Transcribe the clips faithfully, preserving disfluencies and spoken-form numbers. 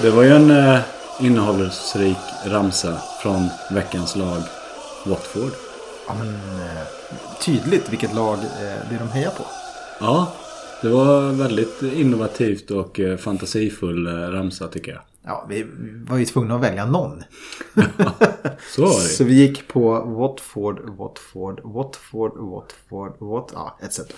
Det var ju en eh, innehållsrik ramsa från veckans lag Watford. Ja, men eh, tydligt vilket lag eh, det de hejar på. Ja, det var väldigt innovativt och eh, fantasifull eh, ramsa tycker jag. Ja, vi var ju tvungna att välja någon. Ja, så, så vi gick på Watford, Watford, Watford, Watford, Watford, ja, et cetera.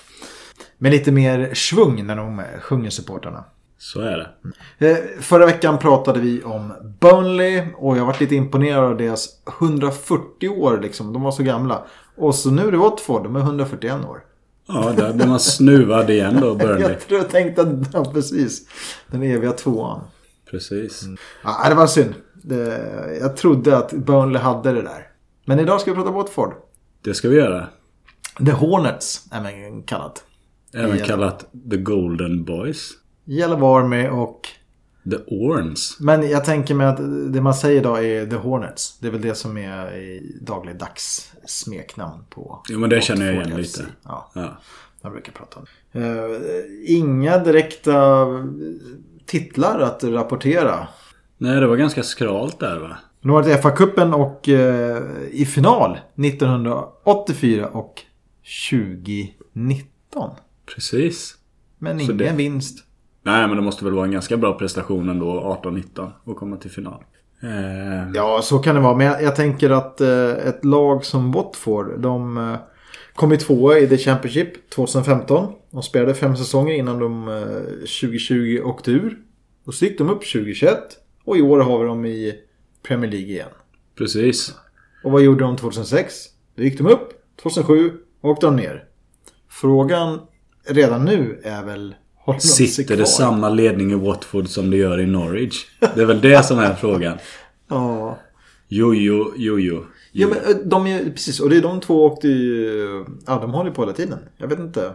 Men lite mer svung när de sjunger supporterna. Så är det. Förra veckan pratade vi om Burnley och jag var lite imponerad av deras hundrafyrtio år liksom. De var så gamla. Och så nu är det Watford, de är hundrafyrtioett år. Ja, där blir man snuvad igen då, Burnley. Jag tror jag tänkte att, ja, precis, den eviga tvåan. Precis. Mm. Ja, det var synd. Det, jag trodde att Burnley hade det där. Men idag ska vi prata Watford. Det ska vi göra. The Hornets, även kallat. Även kallat The Golden Boys. Yellow Army och... The Orns. Men jag tänker mig att det man säger idag är The Hornets. Det är väl det som är i dagligdags smeknamn på... Ja, men det känner jag igen lite. Ja, ja. Jag brukar prata om det. Uh, inga direkta... titlar att rapportera. Nej, det var ganska skralt där, va? Nu var det F A-cupen och eh, i final nittonhundraåttiofyra och tjugonitton. Precis. Men ingen det... vinst. Nej, men det måste väl vara en ganska bra prestation ändå, arton nitton, och komma till final. Eh... Ja, så kan det vara. Men jag, jag tänker att eh, ett lag som Watford, de eh, kom i tvåa i The Championship tjugohundrafemton. De spelade fem säsonger innan de tjugotjugo åkte ur. Och så gick de upp tjugotjugoett. Och i år har vi dem i Premier League igen. Precis. Och vad gjorde de tjugohundrasex? Då gick de upp. tjugohundrasju och åkte de ner. Frågan redan nu är väl... Har de sitter det samma ledning i Watford som det gör i Norwich? Det är väl det som är frågan. Ja. Jo, jo, jo, jo. Ja, men de är precis, och det är de två åkte ju, ja, de håller på hela tiden. Jag vet inte.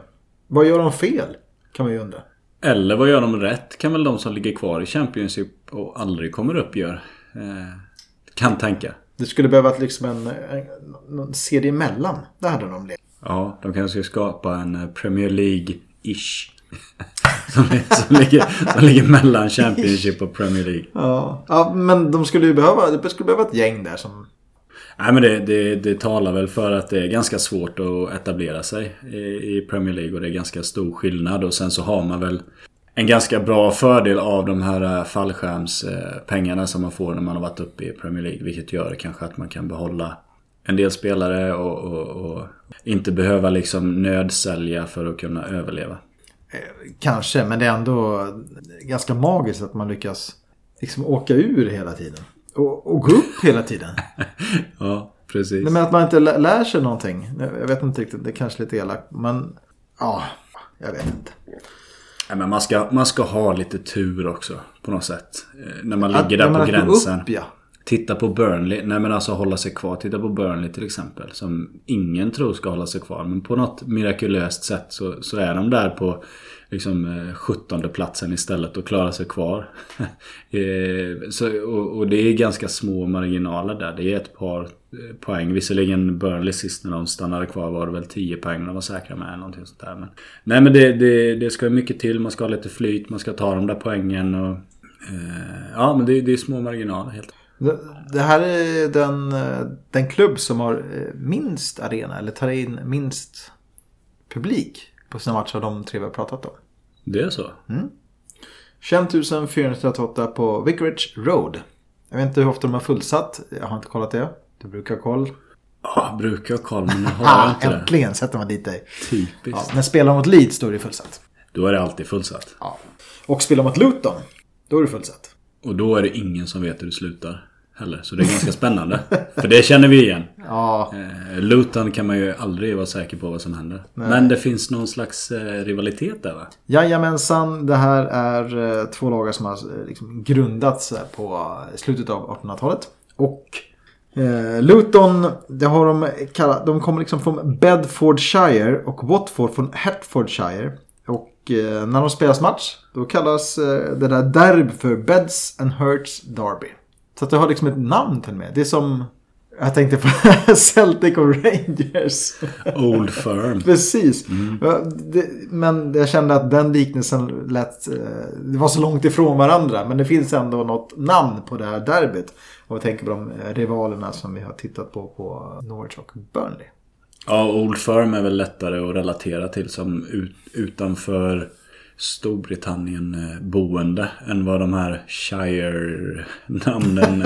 Vad gör de fel? Kan man ju undra. Eller vad gör de rätt? Kan väl de som ligger kvar i Championship och aldrig kommer upp gör. Eh, kan tänka. Det skulle behöva liksom en, en, en serie emellan. Där hade de det. Ja, de kanske ska skapa en Premier League-ish. som, som, ligger, som ligger mellan Championship och Premier League. Ja, ja, men de skulle ju behöva, det skulle behöva ett gäng där som... Nej, men det, det, det talar väl för att det är ganska svårt att etablera sig i, i Premier League och det är ganska stor skillnad. Och sen så har man väl en ganska bra fördel av de här fallskärmspengarna som man får när man har varit uppe i Premier League. Vilket gör kanske att man kan behålla en del spelare och, och, och inte behöva liksom nödsälja för att kunna överleva. Kanske, men det är ändå ganska magiskt att man lyckas liksom åka ur hela tiden. Och, och gå upp hela tiden. Ja, precis. Men att man inte lär, lär sig någonting. Jag vet inte riktigt, det är kanske lite elakt. Men ja, jag vet inte. Nej, men man ska, man ska ha lite tur också på något sätt. När man ligger att, där man på gränsen. Upp, ja. Titta på Burnley. Nej, men alltså hålla sig kvar. Titta på Burnley till exempel. Som ingen tror ska hålla sig kvar. Men på något mirakulöst sätt så, så är de där på... liksom sjuttonde platsen istället och klara sig kvar. e, så, och, och det är ganska små marginaler där. Det är ett par poäng. Visserligen Burnley sist när de stannade kvar var det väl tio poäng de var säkra med eller någonting sånt där. Men, nej, men det, det, det ska mycket till. Man ska ha lite flyt. Man ska ta de där poängen. Och, eh, ja, men det, det är små marginaler helt. Det, det här är den, den klubb som har minst arena eller tar in minst publik på sina matcher av de tre vi har pratat om. Det är så. Mm. femtiofyrahundratrettioåtta på Vicarage Road. Jag vet inte hur ofta de har fullsatt. Jag har inte kollat det. Du brukar koll. Ja, brukar koll, men jag har inte det. Äntligen sätter man dit dig. Typiskt. Ja, men spelar mot Leeds då är det fullsatt. Då är det alltid fullsatt. Ja. Och spelar mot Luton, då är det fullsatt. Och då är det ingen som vet hur det slutar. Heller. Så det är ganska spännande. För det känner vi igen. Ja. Eh, Luton kan man ju aldrig vara säker på vad som händer. Nej. Men det finns någon slags eh, rivalitet där, va? Jajamensan, det här är eh, två lagar som har eh, liksom grundats på slutet av artonhundratalet. Och eh, Luton, det har de kallat, de kommer liksom från Bedfordshire och Watford från Hertfordshire. Och eh, när de spelas match, då kallas eh, det där derby för Beds and Herts Derby. Så att det har liksom ett namn till mig. Det är som Jag tänkte på Celtic och Rangers. Old Firm. Precis. Mm. Men jag kände att den liknelsen lät, det var så långt ifrån varandra. Men det finns ändå något namn på det här derbyt. Och jag tänker på de rivalerna som vi har tittat på på Norwich och Burnley. Ja, Old Firm är väl lättare att relatera till som ut, utanför Storbritannien boende än vad de här Shire-namnen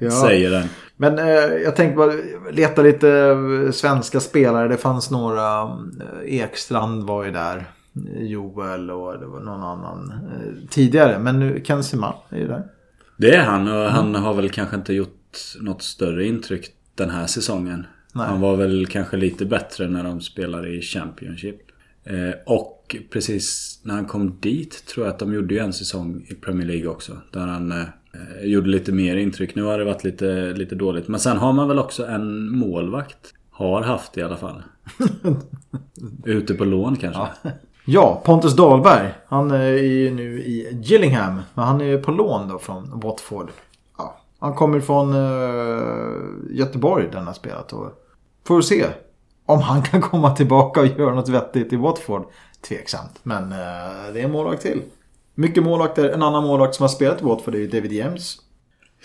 ja. Säger den. Men eh, jag tänkte bara leta lite svenska spelare. Det fanns några, Ekstrand var ju där, Joel och det var någon annan eh, tidigare. Men nu Kenzima är ju där. Det är han, och han mm. har väl kanske inte gjort något större intryck den här säsongen. Nej. Han var väl kanske lite bättre när de spelade i Championship. Eh, och precis när han kom dit tror jag att de gjorde ju en säsong i Premier League också. Där han eh, gjorde lite mer intryck. Nu har det varit lite, lite dåligt. Men sen har man väl också en målvakt. Har haft i alla fall. Ute på lån kanske. Ja. Ja, Pontus Dahlberg. Han är ju nu i Gillingham. Men han är ju på lån då från Watford. Ja. Han kommer från eh, Göteborg där han har spelat. Och får se om han kan komma tillbaka och göra något vettigt i Watford. Tveksamt, men eh, det är en målvakt till. Mycket målvakter. En annan målvakt som har spelat i Watford är ju David James.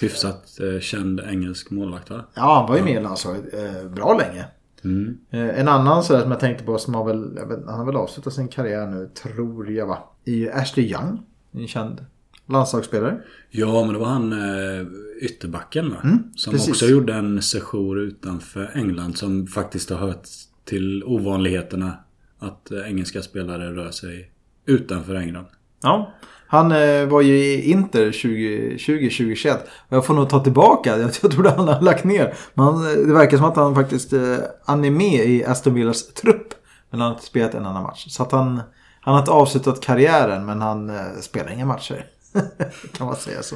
Hyfsat eh, känd engelsk målvakt, va? Ja, han var ju med i landslaget eh, bra länge. Mm. Eh, en annan sådär som jag tänkte på som har väl, vet, han har väl avslutat sin karriär nu, tror jag, va? I Ashley Young, en känd landslagsspelare. Ja, men det var han eh, ytterbacken, va? Mm, som precis. Också gjorde en sejour utanför England som faktiskt har hört till ovanligheterna att eh, engelska spelare rör sig utanför England. Ja, han eh, var ju i Inter tjugo tjugo tjugoett. Jag får nog ta tillbaka, jag, jag trodde han hade lagt ner. Men han, det verkar som att han faktiskt eh, han är med i Aston Villas trupp, men han har inte spelat en annan match. Så att han, han har inte avslutat karriären, men han eh, spelar inga matcher. Kan man säga så.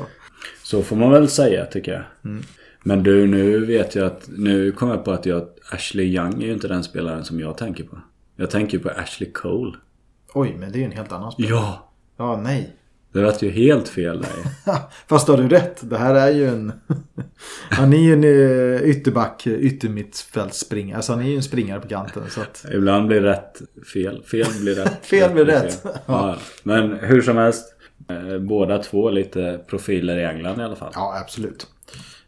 Så får man väl säga, tycker jag. Mm. Men du, nu vet jag att nu kommer jag på att jag, Ashley Young är ju inte den spelaren som jag tänker på. Jag tänker på Ashley Cole. Oj, men det är ju en helt annan spelare. Ja. Ja, nej. Det var ju helt fel där. Fast har du rätt. Det här är ju en han är ju en ytterback, yttermittfältspringare. Alltså han är ju en springare på kanten, så att ibland blir rätt fel. Fel blir rätt. fel rätt blir rätt. Fel. Ja. Men hur som helst, båda två lite profiler i England i alla fall. Ja, absolut.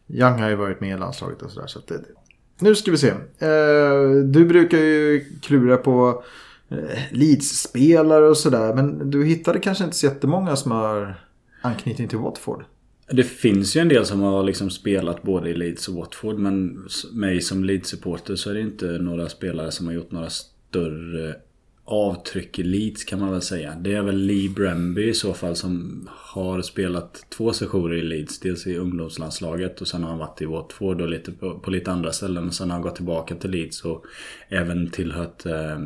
Young har ju varit med i landslaget och sådär, så att det... Nu ska vi se. Du brukar ju klura på Leeds-spelare och sådär, men du hittade kanske inte så jättemånga som har anknytning till Watford. Det finns ju en del som har liksom spelat både i Leeds och Watford, men mig som Leeds-supporter så är det inte några spelare som har gjort några större avtryck i Leeds, kan man väl säga. Det är väl Lee Bremby i så fall, som har spelat två sessioner i Leeds, dels i ungdomslandslaget och sen har han varit i Watford och lite på, på lite andra ställen, och sen har han gått tillbaka till Leeds och även tillhört eh,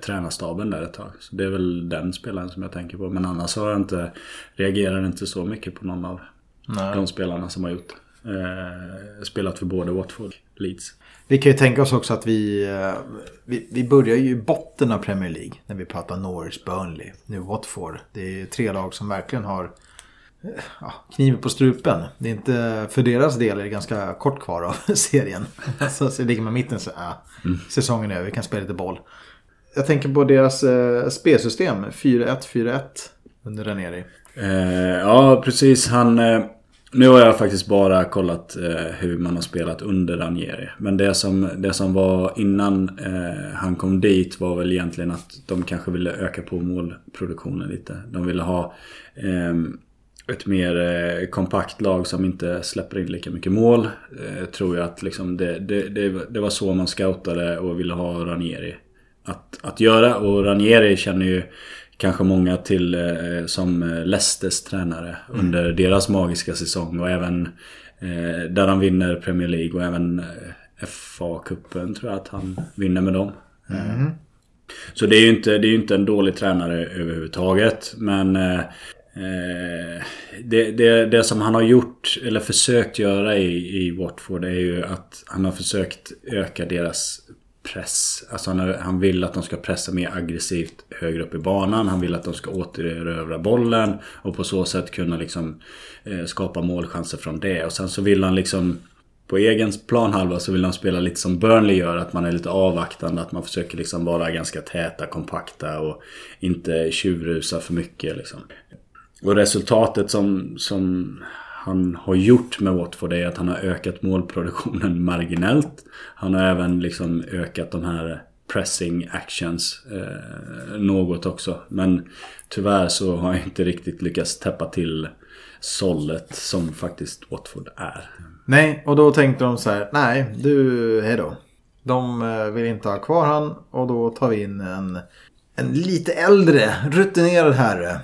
tränarstaben där ett tag. Så det är väl den spelaren som jag tänker på, men annars har jag inte, reagerar inte så mycket på någon av Nej. De spelarna som har gjort eh, spelat för både Watford och Leeds. Vi kan ju tänka oss också att vi, vi, vi börjar ju i botten av Premier League när vi pratar Norwich, Burnley, nu Watford. Det är tre lag som verkligen har ja, kniven på strupen. Det är inte, för deras del är det ganska kort kvar av serien. Så, så ligger man i mitten så är äh, mm. säsongen över, vi kan spela lite boll. Jag tänker på deras eh, spelsystem, fyra ett fyra ett under Ranieri. Eh, ja, precis. Han... Eh... Nu har jag faktiskt bara kollat eh, hur man har spelat under Ranieri. Men det som, det som var innan eh, han kom dit var väl egentligen att de kanske ville öka på målproduktionen lite. De ville ha eh, ett mer eh, kompakt lag som inte släpper in lika mycket mål. Eh, tror jag att liksom det, det, det, det var så man scoutade och ville ha Ranieri att, att göra. Och Ranieri känner ju... Kanske många till eh, som Leicesters tränare mm. under deras magiska säsong. Och även eh, där han vinner Premier League och även eh, F A-cupen tror jag att han vinner med dem. Mm. Eh, så det är ju inte, det är inte en dålig tränare överhuvudtaget. Men eh, det, det, det som han har gjort eller försökt göra i, i Watford är ju att han har försökt öka deras... press. Alltså han, han vill att de ska pressa mer aggressivt högre upp i banan. Han vill att de ska återerövra bollen och på så sätt kunna liksom, eh, skapa målchanser från det. Och sen så vill han liksom på egen planhalva så vill de spela lite som Burnley gör, att man är lite avvaktande, att man försöker liksom vara ganska täta, kompakta och inte tjuvrusa för mycket liksom. Och resultatet som, som han har gjort med Watford är att han har ökat målproduktionen marginellt. Han har även liksom ökat de här pressing actions eh, något också. Men tyvärr så har jag inte riktigt lyckats täppa till sållet som faktiskt Watford är. Nej, och då tänkte de så här: nej, du, hejdå. De vill inte ha kvar han, och då tar vi in en, en lite äldre, rutinerad herre.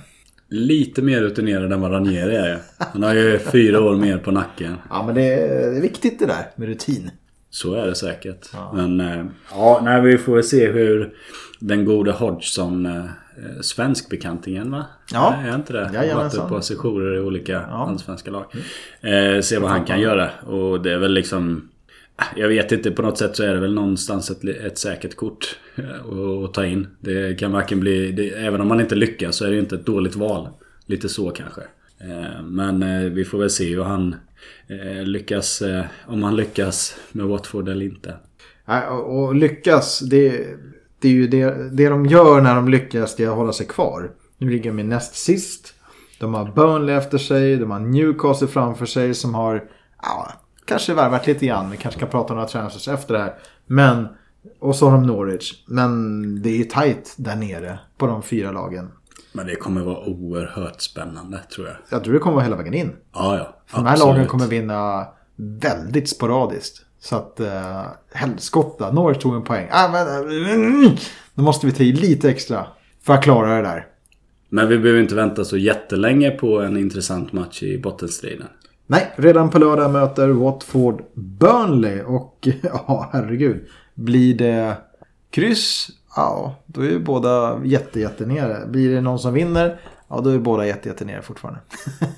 Lite mer rutinerad än vad Ranieri är. Han har ju fyra år mer på nacken. Ja, men det är viktigt det där med rutin. Så är det säkert. Ja. Men ja, när vi får se hur den gode Hodgson, svensk bekantingen, va? Ja. Är inte det? Han har varit på sessioner i olika allsvenska lag. Mm. Eh, se vad han kan göra. Och det är väl liksom... Jag vet inte, på något sätt så är det väl någonstans ett, ett säkert kort att ta in. Det kan varken bli, det, även om man inte lyckas så är det ju inte ett dåligt val. Lite så kanske. Eh, men eh, vi får väl se hur han eh, lyckas, eh, om han lyckas med Watford eller inte. Ja, och, och lyckas, det, det är ju det, det de gör när de lyckas, det är att hålla sig kvar. Nu ligger de med näst sist. De har Burnley efter sig, de har Newcastle framför sig som har... Ja, kanske värvat lite grann. Vi kanske kan prata om några transfers efter det här. Men, och så har de Norwich. Men det är ju tajt där nere på de fyra lagen. Men det kommer vara oerhört spännande, tror jag. Jag tror det kommer vara hela vägen in. Ja, ja. För de här lagen kommer vinna väldigt sporadiskt. Så att, eh, helskotta. Norwich tog en poäng. Ah, men, då måste vi ta i lite extra för att klara det där. Men vi behöver inte vänta så jättelänge på en intressant match i bottenstriden. Nej, redan på lördag möter Watford Burnley och ja, herregud, blir det kryss, ja, då är ju båda jätte, jätte nere. Blir det någon som vinner, ja, då är båda jätte, jätte nere fortfarande.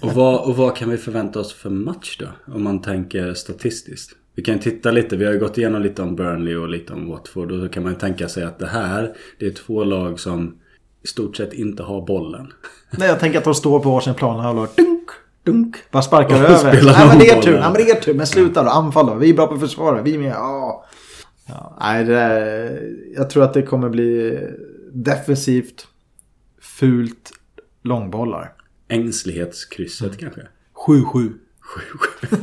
Och vad, och vad kan vi förvänta oss för match då, om man tänker statistiskt? Vi kan titta lite, vi har ju gått igenom lite om Burnley och lite om Watford, och då kan man ju tänka sig att det här, det är två lag som i stort sett inte har bollen. Nej, jag tänker att de står på varsin plan här och har dunk. Dunk, bara sparkar över. Spelar nej, men det är tur, nej, men det är tur, men sluta då, anfall då. Vi är bra på försvara, vi är med. Ja. Ja, nej, det där, jag tror att det kommer bli defensivt, fult, långbollar. Ängslighetskrysset mm. kanske. sju sju. sju sju.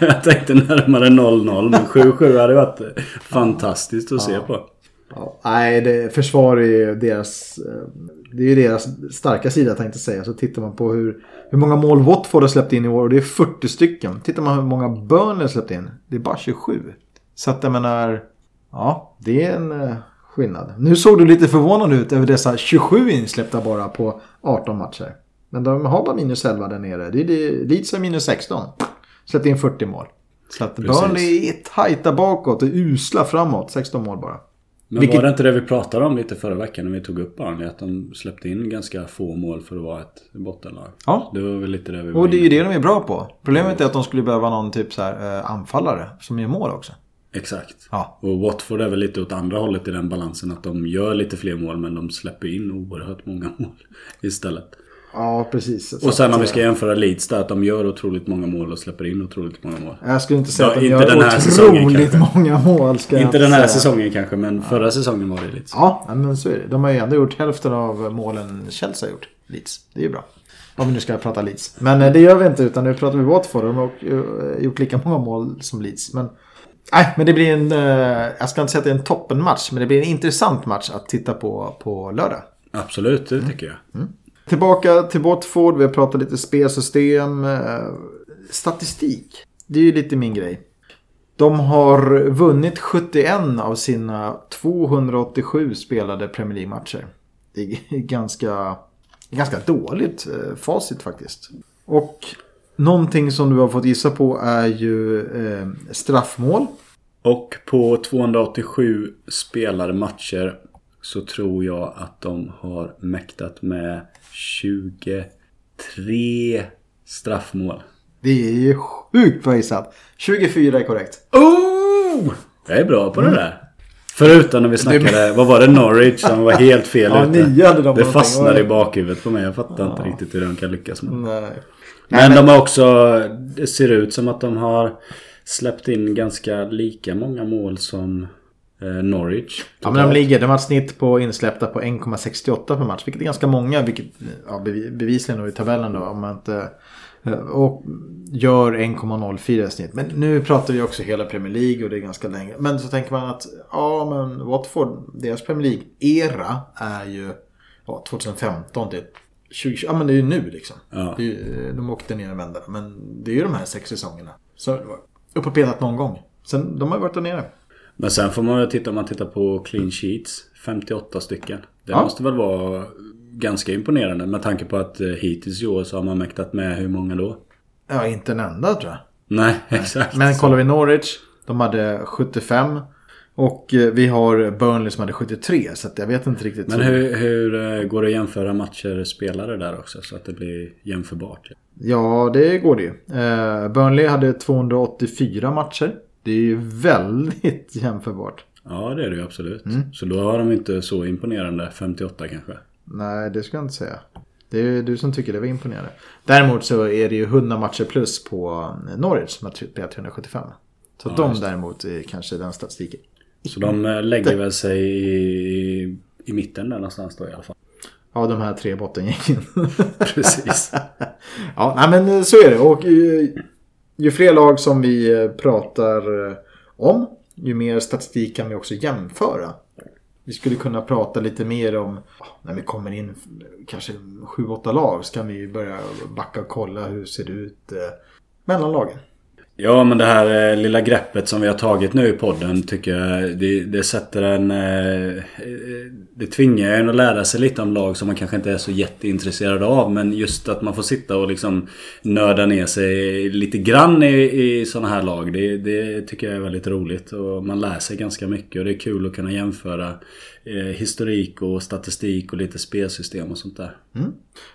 Jag tänkte närmare noll noll, men sju sju hade varit fantastiskt att ja. se på. Ja, nej, det, försvar är ju deras, det är ju deras starka sida, tänkte jag säga. Så tittar man på hur, hur många mål Watford har släppt in i år, och det är fyrtio stycken. Tittar man hur många Burnley har släppt in, det är bara tjugosju. Så att jag menar, ja, det är en skillnad. Nu såg du lite förvånad ut över dessa tjugosju insläppta bara på arton matcher. Men de har bara minus elva där nere. Det är Leeds som minus sexton. Släppt in fyrtio mål. Så att precis. Burnley är tajta bakåt och usla framåt. sexton mål bara. Men vilket... var det inte det vi pratade om lite förra veckan när vi tog upp Burnley, att de släppte in ganska få mål för att vara ett bottenlag? Ja, det var väl lite det vi och det är ju det de är bra på. Problemet är att de skulle behöva någon typ så här eh, anfallare som gör mål också. Exakt. Ja. Och Watford är väl lite åt andra hållet i den balansen, att de gör lite fler mål men de släpper in oerhört många mål istället. Ja, precis. Och sen om vi ska jämföra Leeds där, att de gör otroligt många mål och släpper in otroligt många mål. Jag skulle inte säga ja, att de gör den här otroligt många mål. Ska inte den här säga. säsongen kanske, men ja. förra säsongen var det Leeds. Ja, men så är det. De har ju ändå gjort hälften av målen Chelsea har gjort. Leeds, det är ju bra. Om vi nu ska prata Leeds. Men det gör vi inte, utan nu pratar vi Watford. De har gjort lika många mål som Leeds. Men, nej, men det blir en, jag ska inte säga att det är en toppenmatch, men det blir en intressant match att titta på på lördag. Absolut, det tycker mm. jag. Mm. Tillbaka till Watford, vi har pratat lite spelsystem, statistik, det är ju lite min grej. De har vunnit sjuttioett av sina tvåhundraåttiosju spelade Premier League-matcher. Det är ganska, ganska dåligt facit faktiskt. Och någonting som du har fått gissa på är ju straffmål. Och på tvåhundraåttiosju spelade matcher så tror jag att de har mäktat med tjugotre straffmål. Det är ju sjukt påvisat. tjugofyra är korrekt. Oh! Jag är bra på mm. det där. Förutom när vi snackade, vad var det, Norwich som var helt fel ja, ute. De det fastnade i bakhuvudet på mig. Jag fattar ja. inte riktigt hur de kan lyckas med. Nej. Men, Nej, men de har också, det ser ut som att de har släppt in ganska lika många mål som eh, Norwich. Totalt. Ja, men de ligger, de har ett snitt på insläppta på ett komma sextioåtta per match, vilket är ganska många, vilket ja, bevisligen i tabellen då om man inte och gör ett komma noll fyra snitt. Men nu pratar vi också hela Premier League och det är ganska länge. Men så tänker man att ja, men Watford, deras Premier League-era är ju ja, tjugohundrafemton till tjugo tjugo. Ja, men det är ju nu liksom. Ja. Det är ju, de åkte ner i vändarna. Men det är ju de här sex säsongerna. Så upp och petat någon gång. Sen, de har varit där nere. Men sen får man titta, om man tittar på clean sheets. femtioåtta stycken. Det ja. måste väl vara ganska imponerande med tanke på att hittills i år så har man mäktat med hur många då? Ja, inte en enda tror jag. Nej, exakt. Men kollar vi Norwich, de hade sjuttiofem och vi har Burnley som hade sjuttiotre, så att jag vet inte riktigt. Men hur, hur går det att jämföra matcher spelare där också så att det blir jämförbart? Ja, det går det ju. Burnley hade tvåhundraåttiofyra matcher. Det är ju väldigt jämförbart. Ja, det är det ju absolut. Mm. Så då har de inte så imponerande femtioåtta kanske. Nej, det ska jag inte säga. Det är du som tycker det var imponerande. Däremot så är det ju hundra matcher plus på Norwich som har trehundrasjuttiofem. Så ja, de däremot är kanske den statistiken. Så de lägger väl sig i, i mitten där någonstans då i alla fall. Ja, de här tre bottengängen. Precis. Ja, nej, men så är det. Och ju, ju fler lag som vi pratar om, ju mer statistik kan vi också jämföra. Vi skulle kunna prata lite mer om när vi kommer in kanske sju åtta lag så kan vi börja backa och kolla hur ser det ut mellan lagen. Ja, men det här lilla greppet som vi har tagit nu i podden tycker jag det, det sätter en det tvingar en att lära sig lite om lag som man kanske inte är så jätteintresserad av, men just att man får sitta och liksom nörda ner sig lite grann i, i sådana här lag, det, det tycker jag är väldigt roligt och man lär sig ganska mycket och det är kul att kunna jämföra historik och statistik och lite spelsystem och sånt där. Mm.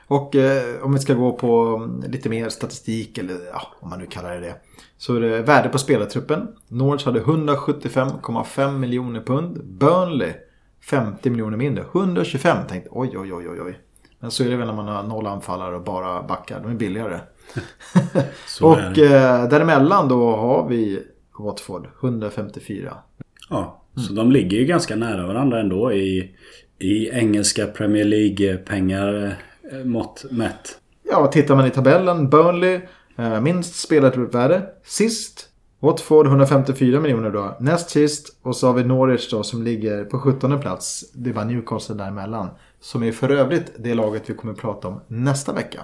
Och eh, om vi ska gå på lite mer statistik eller ja, om man nu kallar det det. Så är det värde på spelartruppen. Norwich hade hundrasjuttiofem komma fem miljoner pund. Burnley femtio miljoner mindre. etthundratjugofem tänkte oj oj oj oj oj. Men så är det väl när man har noll anfallare och bara backar. De är billigare. Och eh, däremellan då har vi Watford etthundrafemtiofyra. Ja. Mm. Så de ligger ju ganska nära varandra ändå i, i engelska Premier League-pengar mått mätt. Ja, tittar man i tabellen, Burnley eh, minst spelartruppvärde, sist Watford etthundrafemtiofyra miljoner då, näst sist och så har vi Norwich då som ligger på sjuttonde plats, det var Newcastle däremellan som är för övrigt det laget vi kommer att prata om nästa vecka.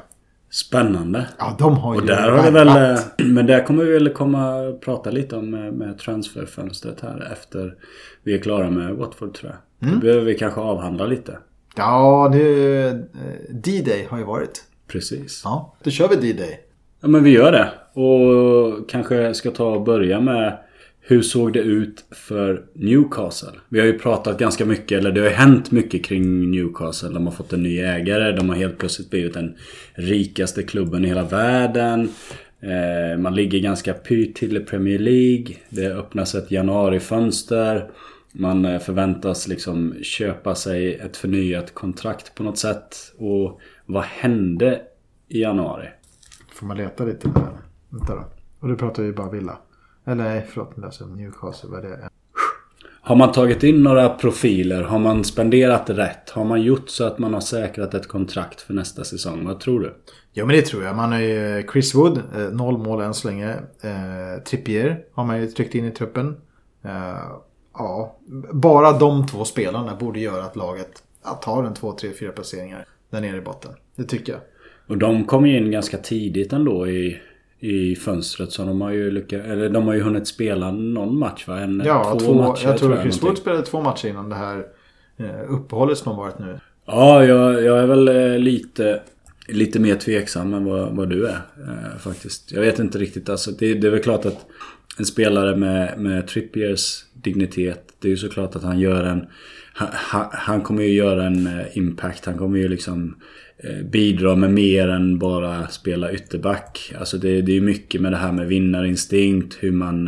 Spännande. Ja, de har ju och där har väl, men där kommer vi väl komma prata lite om med, med transferfönstret här efter vi är klara med Watford tror jag. Mm. Då behöver vi kanske avhandla lite. Ja, nu D-Day har ju varit. Precis. Ja, då kör vi D-Day. Ja, men vi gör det. Och kanske ska ta och börja med hur såg det ut för Newcastle? Vi har ju pratat ganska mycket, eller det har ju hänt mycket kring Newcastle. De har fått en ny ägare, de har helt plötsligt blivit den rikaste klubben i hela världen. Eh, man ligger ganska pyrt till i Premier League. Det öppnas ett januarifönster. Man förväntas liksom köpa sig ett förnyat kontrakt på något sätt. Och vad hände i januari? Får man leta lite där? Vänta då. Och du pratar ju bara Villa. Eller nej, förlåt, alltså Newcastle, vad det är. Har man tagit in några profiler? Har man spenderat rätt? Har man gjort så att man har säkrat ett kontrakt för nästa säsong? Vad tror du? Ja, men det tror jag. Man har ju Chris Wood, noll mål än så länge. Eh, Trippier har man ju tryckt in i truppen. Eh, ja, bara de två spelarna borde göra att laget tar en två, tre, fyra placeringar där nere i botten. Det tycker jag. Och de kom ju in ganska tidigt ändå i... i fönstret så de har ju lyckats, eller de har ju hunnit spela någon match va? En, ja, två, två matcher, jag tror att Chris Wood spelade två matcher innan det här uppehållet som har varit nu. Ja, jag, jag är väl lite lite mer tveksam än vad, vad du är eh, faktiskt. Jag vet inte riktigt alltså, det, det är väl klart att en spelare med, med Trippiers dignitet, det är ju såklart att han gör en han, han kommer ju göra en impact, han kommer ju liksom bidra med mer än bara spela ytterback. Alltså det, det är mycket med det här med vinnarinstinkt, hur man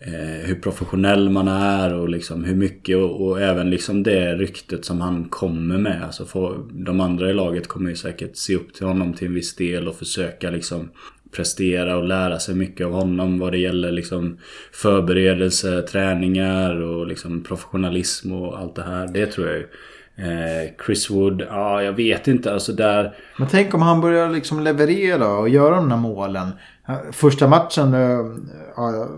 eh, hur professionell man är och liksom hur mycket och, och även liksom det ryktet som han kommer med. Alltså för, de andra i laget kommer ju säkert se upp till honom till en viss del och försöka liksom prestera och lära sig mycket av honom vad det gäller liksom förberedelse, träningar och liksom professionalism och allt det här. Det tror jag ju. Chris Wood, ja jag vet inte alltså där... Men tänk om han börjar liksom leverera och göra de där målen. Första matchen ja,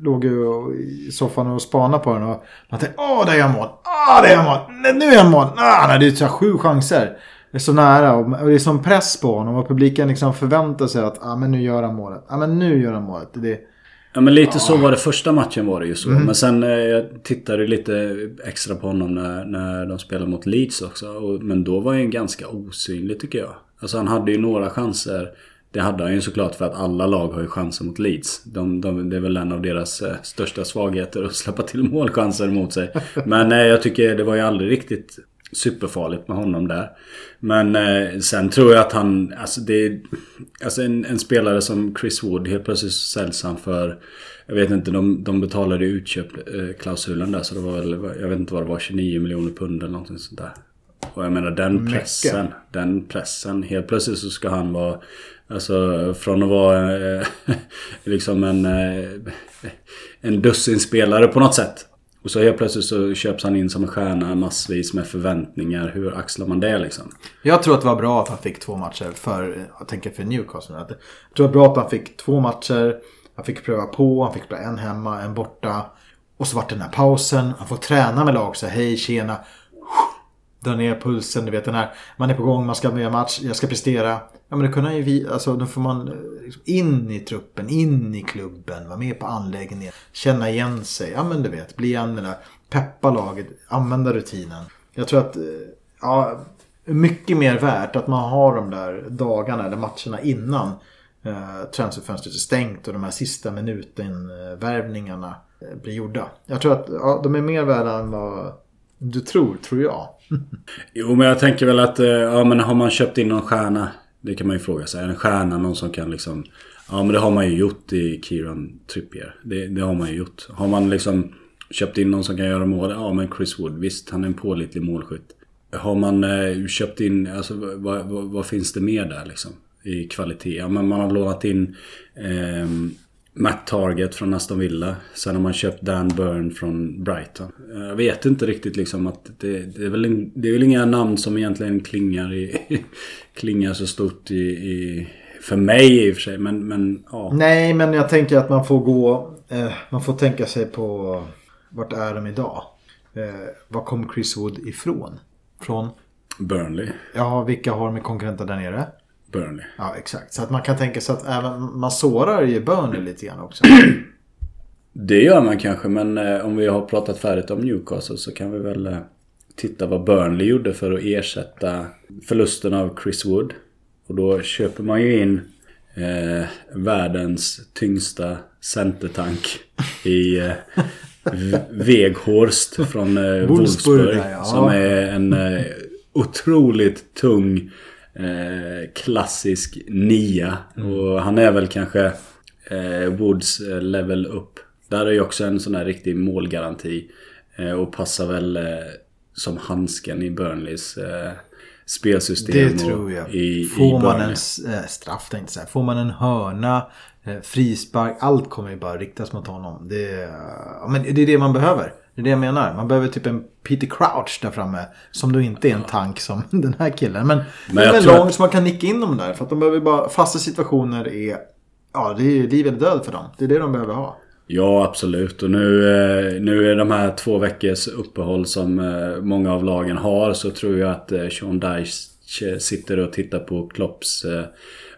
låg ju i soffan och spanade på den och man tänkte, åh där är jag mål, åh där är jag mål, nu är jag mål, ah, nej, det är så sju chanser, det är så nära och det är som press på honom och publiken liksom förväntar sig att ah, men nu gör han målet, ah, men nu gör han målet, det är... Ja men lite ja. Så var det första matchen var det ju så. Mm. Men sen eh, jag tittade lite extra på honom när, när de spelade mot Leeds också. Och, men då var han ganska osynlig tycker jag. Alltså han hade ju några chanser. Det hade han ju såklart för att alla lag har ju chanser mot Leeds. De, de, det är väl en av deras eh, största svagheter att släppa till målchanser mot sig. Men eh, jag tycker det var ju aldrig riktigt superfarligt med honom där. Men eh, sen tror jag att han alltså det alltså en, en spelare som Chris Wood helt plötsligt säljs han för jag vet inte de de betalade utköpsklausulen eh, där så det var väl jag vet inte vad det var tjugonio miljoner pund eller någonting sånt där. Och jag menar den pressen, Mycket. den pressen helt plötsligt så ska han vara alltså från att vara eh, liksom en eh, en dussinspelare på något sätt. Och så helt plötsligt så köps han in som en stjärna massvis med förväntningar. Hur axlar man det liksom? Jag tror att det var bra att han fick två matcher för, jag tänker för Newcastle. Jag tror att det var bra att han fick två matcher. Han fick pröva på, han fick pröva en hemma, en borta. Och så var det den här pausen. Han får träna med lag, så hej, tjena. Dra ner pulsen, du vet den här. Man är på gång, man ska göra match, jag ska prestera. Ja men det kunde ju vi, alltså då får man liksom in i truppen, in i klubben, vara med på anläggningen, känna igen sig, ja men du vet, bli använda, peppa laget, använda rutinen. Jag tror att, ja, mycket mer värt att man har de där dagarna eller matcherna innan eh, transferfönstret är stängt och de här sista minutenvärvningarna blir gjorda. Jag tror att ja, de är mer värda än vad du tror, tror jag. Jo men jag tänker väl att, eh, ja men har man köpt in någon stjärna? Det kan man ju fråga sig. En stjärna, någon som kan liksom... Ja, men det har man ju gjort i Kieran Trippier. Det, det har man ju gjort. Har man liksom köpt in någon som kan göra mål? Ja, men Chris Wood. Visst, han är en pålitlig målskytt. Har man eh, köpt in... Alltså, vad, vad, vad finns det mer där liksom? I kvalitet. Ja, men man har lånat in eh, Matt Target från Aston Villa. Sen har man köpt Dan Burn från Brighton. Jag vet inte riktigt liksom att... Det, det, är, väl in, det är väl inga namn som egentligen klingar i... klingar så stort i, i för mig i och för sig men, men ja. Nej men jag tänker att man får gå eh, man får tänka sig på vart är de idag eh, var kom Chris Wood ifrån från Burnley ja vilka har de konkurrenter där nere Burnley ja exakt så att man kan tänka sig att även man sårar ju Burnley lite grann också. Det gör man kanske men eh, om vi har pratat färdigt om Newcastle så kan vi väl eh... titta vad Burnley gjorde för att ersätta förlusten av Chris Wood. Och då köper man ju in eh, världens tyngsta centertank i eh, Weghorst från eh, Wolfsburg. Ja. Som är en eh, otroligt tung eh, klassisk nia. Mm. Och han är väl kanske eh, Woods level up. Där är ju också en sån här riktig målgaranti. Eh, och passar väl... Eh, som handsken i Burnleys eh, spelsystem. Det tror jag. I, får i man en eh, straff, tänkte jag. Får man en hörna, eh, frispark, allt kommer ju bara riktas mot honom. Det, eh, men det är det man behöver. Det är det jag menar. Man behöver typ en Peter Crouch där framme som då inte är en tank som den här killen. Men, men det är långt att... som man kan nicka in dem där. För att de behöver bara, fasta situationer är, ja det är ju liv eller död för dem. Det är det de behöver ha. Ja, absolut. Och nu, nu är de här två veckors uppehåll som många av lagen har så tror jag att Sean Dyche sitter och tittar på Klopps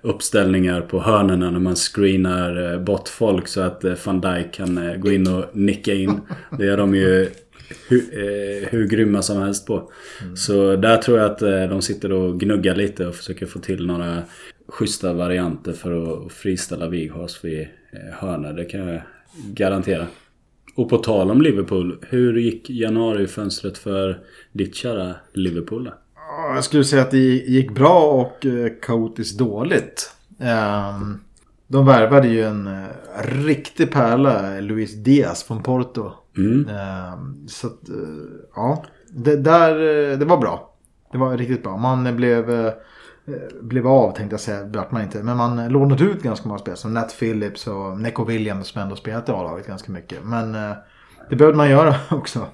uppställningar på hörnorna när man screenar bort folk så att Van Dijk kan gå in och nicka in. Det är de ju hur, hur grymma som helst på. Mm. Så där tror jag att de sitter och gnuggar lite och försöker få till några schyssta varianter för att friställa Weghorst vid hörnor. Det kan jag garantera. Och på tal om Liverpool, hur gick januarifönstret för ditt kära Liverpool? Jag skulle säga att det gick bra och kaotiskt dåligt. De värvade ju en riktig pärla, Luis Diaz från Porto. Mm. Så att, ja, det, där, det var bra. Det var riktigt bra. Man blev blev av, tänkte jag säga, bröt man inte. Men man lånat ut ganska många spel som Nat Phillips och Neko Williams som ändå spelat i A-laget ganska mycket. Men det behövde man göra också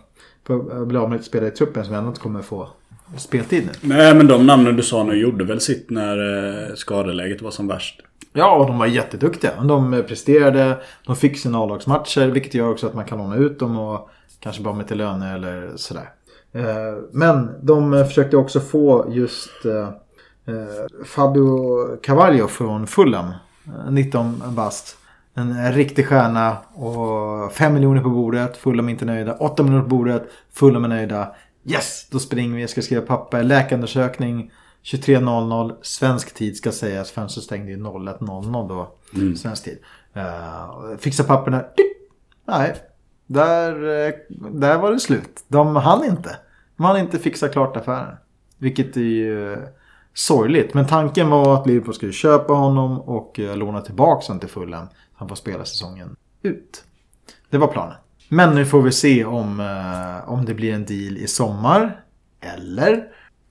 för att bli av med ett spelare i truppen som ändå inte kommer få speltid nu. Nej, men de namnen du sa nu gjorde väl sitt när skadeläget var som värst. Ja, de var jätteduktiga. De presterade, de fick sina A-lagsmatcher, vilket gör också att man kan låna ut dem och kanske bara med till löner eller sådär. Men de försökte också få just Fabio Carvalho från Fulham, nitton bast, en riktig stjärna, och fem miljoner på bordet. Fulham inte nöjda, åtta miljoner på bordet. Fulham är nöjda. Yes, då springer vi, jag ska skriva papper. Läkarundersökning tjugotre noll noll svensk tid ska sägas, för så stängde ju noll ett noll noll då mm. svensk tid. uh, Fixa papperna. Nej, där, där var det slut. De hann inte De hann inte fixa klart affären, vilket är ju sorgligt. Men tanken var att Liverpool skulle köpa honom och låna tillbaka honom till Fulham. Han får spela säsongen ut. Det var planen. Men nu får vi se om, om det blir en deal i sommar. Eller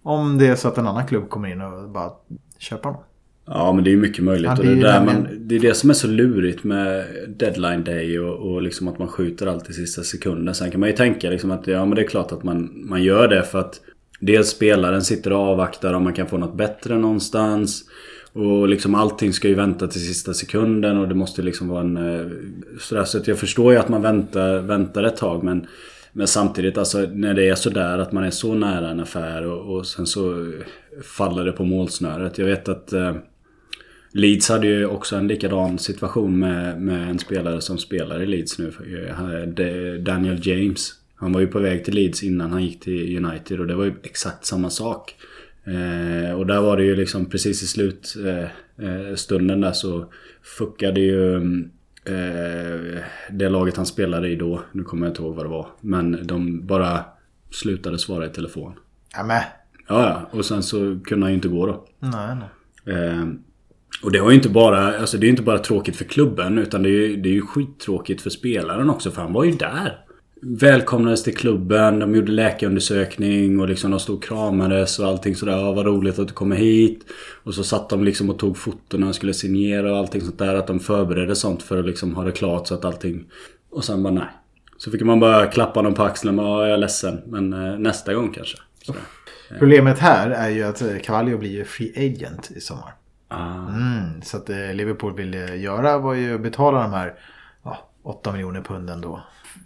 om det är så att en annan klubb kommer in och bara köper honom. Ja, men det är mycket möjligt. Och det, där man, det är det som är så lurigt med deadline day och, och liksom att man skjuter allt i sista sekunden. Sen kan man ju tänka liksom att ja, men det är klart att man, man gör det för att dels spelaren sitter och avvaktar om man kan få något bättre någonstans. Och liksom allting ska ju vänta till sista sekunden och det måste liksom vara en stress. Så jag förstår ju att man väntar, väntar ett tag, men, men samtidigt alltså, när det är så där att man är så nära en affär och, och sen så faller det på målsnöret. Jag vet att eh, Leeds hade ju också en likadan situation med, med en spelare som spelar i Leeds nu, Daniel James. Han var ju på väg till Leeds innan han gick till United och det var ju exakt samma sak. Eh, och där var det ju liksom precis i slutstunden eh, där så fuckade ju eh, det laget han spelade i då. Nu kommer jag inte ihåg vad det var. Men de bara slutade svara i telefon. Ja, men. Ja, och sen så kunde han ju inte gå då. Nej, nej. Eh, och det var ju inte bara, alltså det är inte bara tråkigt för klubben utan det är ju, det är ju skittråkigt för spelaren också, för han var ju där. Välkomnades till klubben, de gjorde läkarundersökning och liksom de stod kramades och allting sådär, ja, vad roligt att du kommer hit, och så satt de liksom och tog foton när de skulle signera och allting sånt där, att de förberedde sånt för att liksom ha det klart så att allting, och sen bara nej, så fick man bara klappa dem på axeln och bara, ja, jag är ledsen, men eh, nästa gång kanske. Så, eh. Problemet här är ju att Carvalho blir ju free agent i sommar. ah. mm, så att eh, Liverpool ville göra var ju betala de här ja, åtta miljoner punden då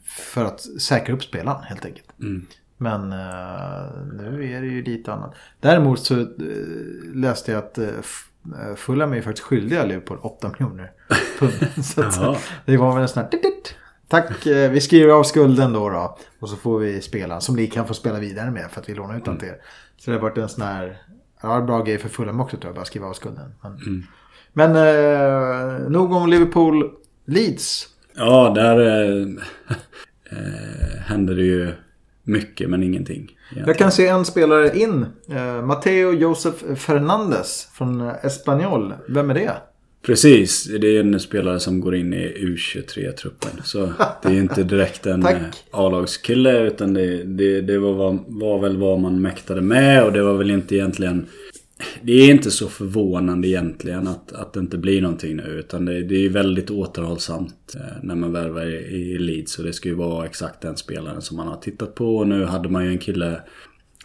för att säkra upp spelaren helt enkelt. Mm. Men uh, nu är det ju lite annat. Däremot så uh, läste jag att uh, Fulham är faktiskt skyldiga Liverpool åtta miljoner pund. Så att, det var väl en sån här tack, uh, vi skriver av skulden då, då och så får vi spelaren som ni kan få spela vidare med för att vi lånar utan till er. Så det har varit en sån här ja, bra grej för Fulham också tror jag, bara skriva av skulden. Men, mm. men uh, nog om Liverpool. Leeds. Ja, där eh, eh, händer det ju mycket men ingenting egentligen. Jag kan se en spelare in, eh, Mateo Josef Fernandes från Espanyol. Vem är det? Precis, det är en spelare som går in i U tjugotre-truppen. Så det är inte direkt en A-lagskille utan det, det, det var, var väl vad man mäktade med, och det var väl inte egentligen... Det är inte så förvånande egentligen att, att det inte blir någonting nu, utan det, det är väldigt återhållsamt när man värvar i, i Leeds, och det ska ju vara exakt den spelaren som man har tittat på. Och nu hade man ju en kille,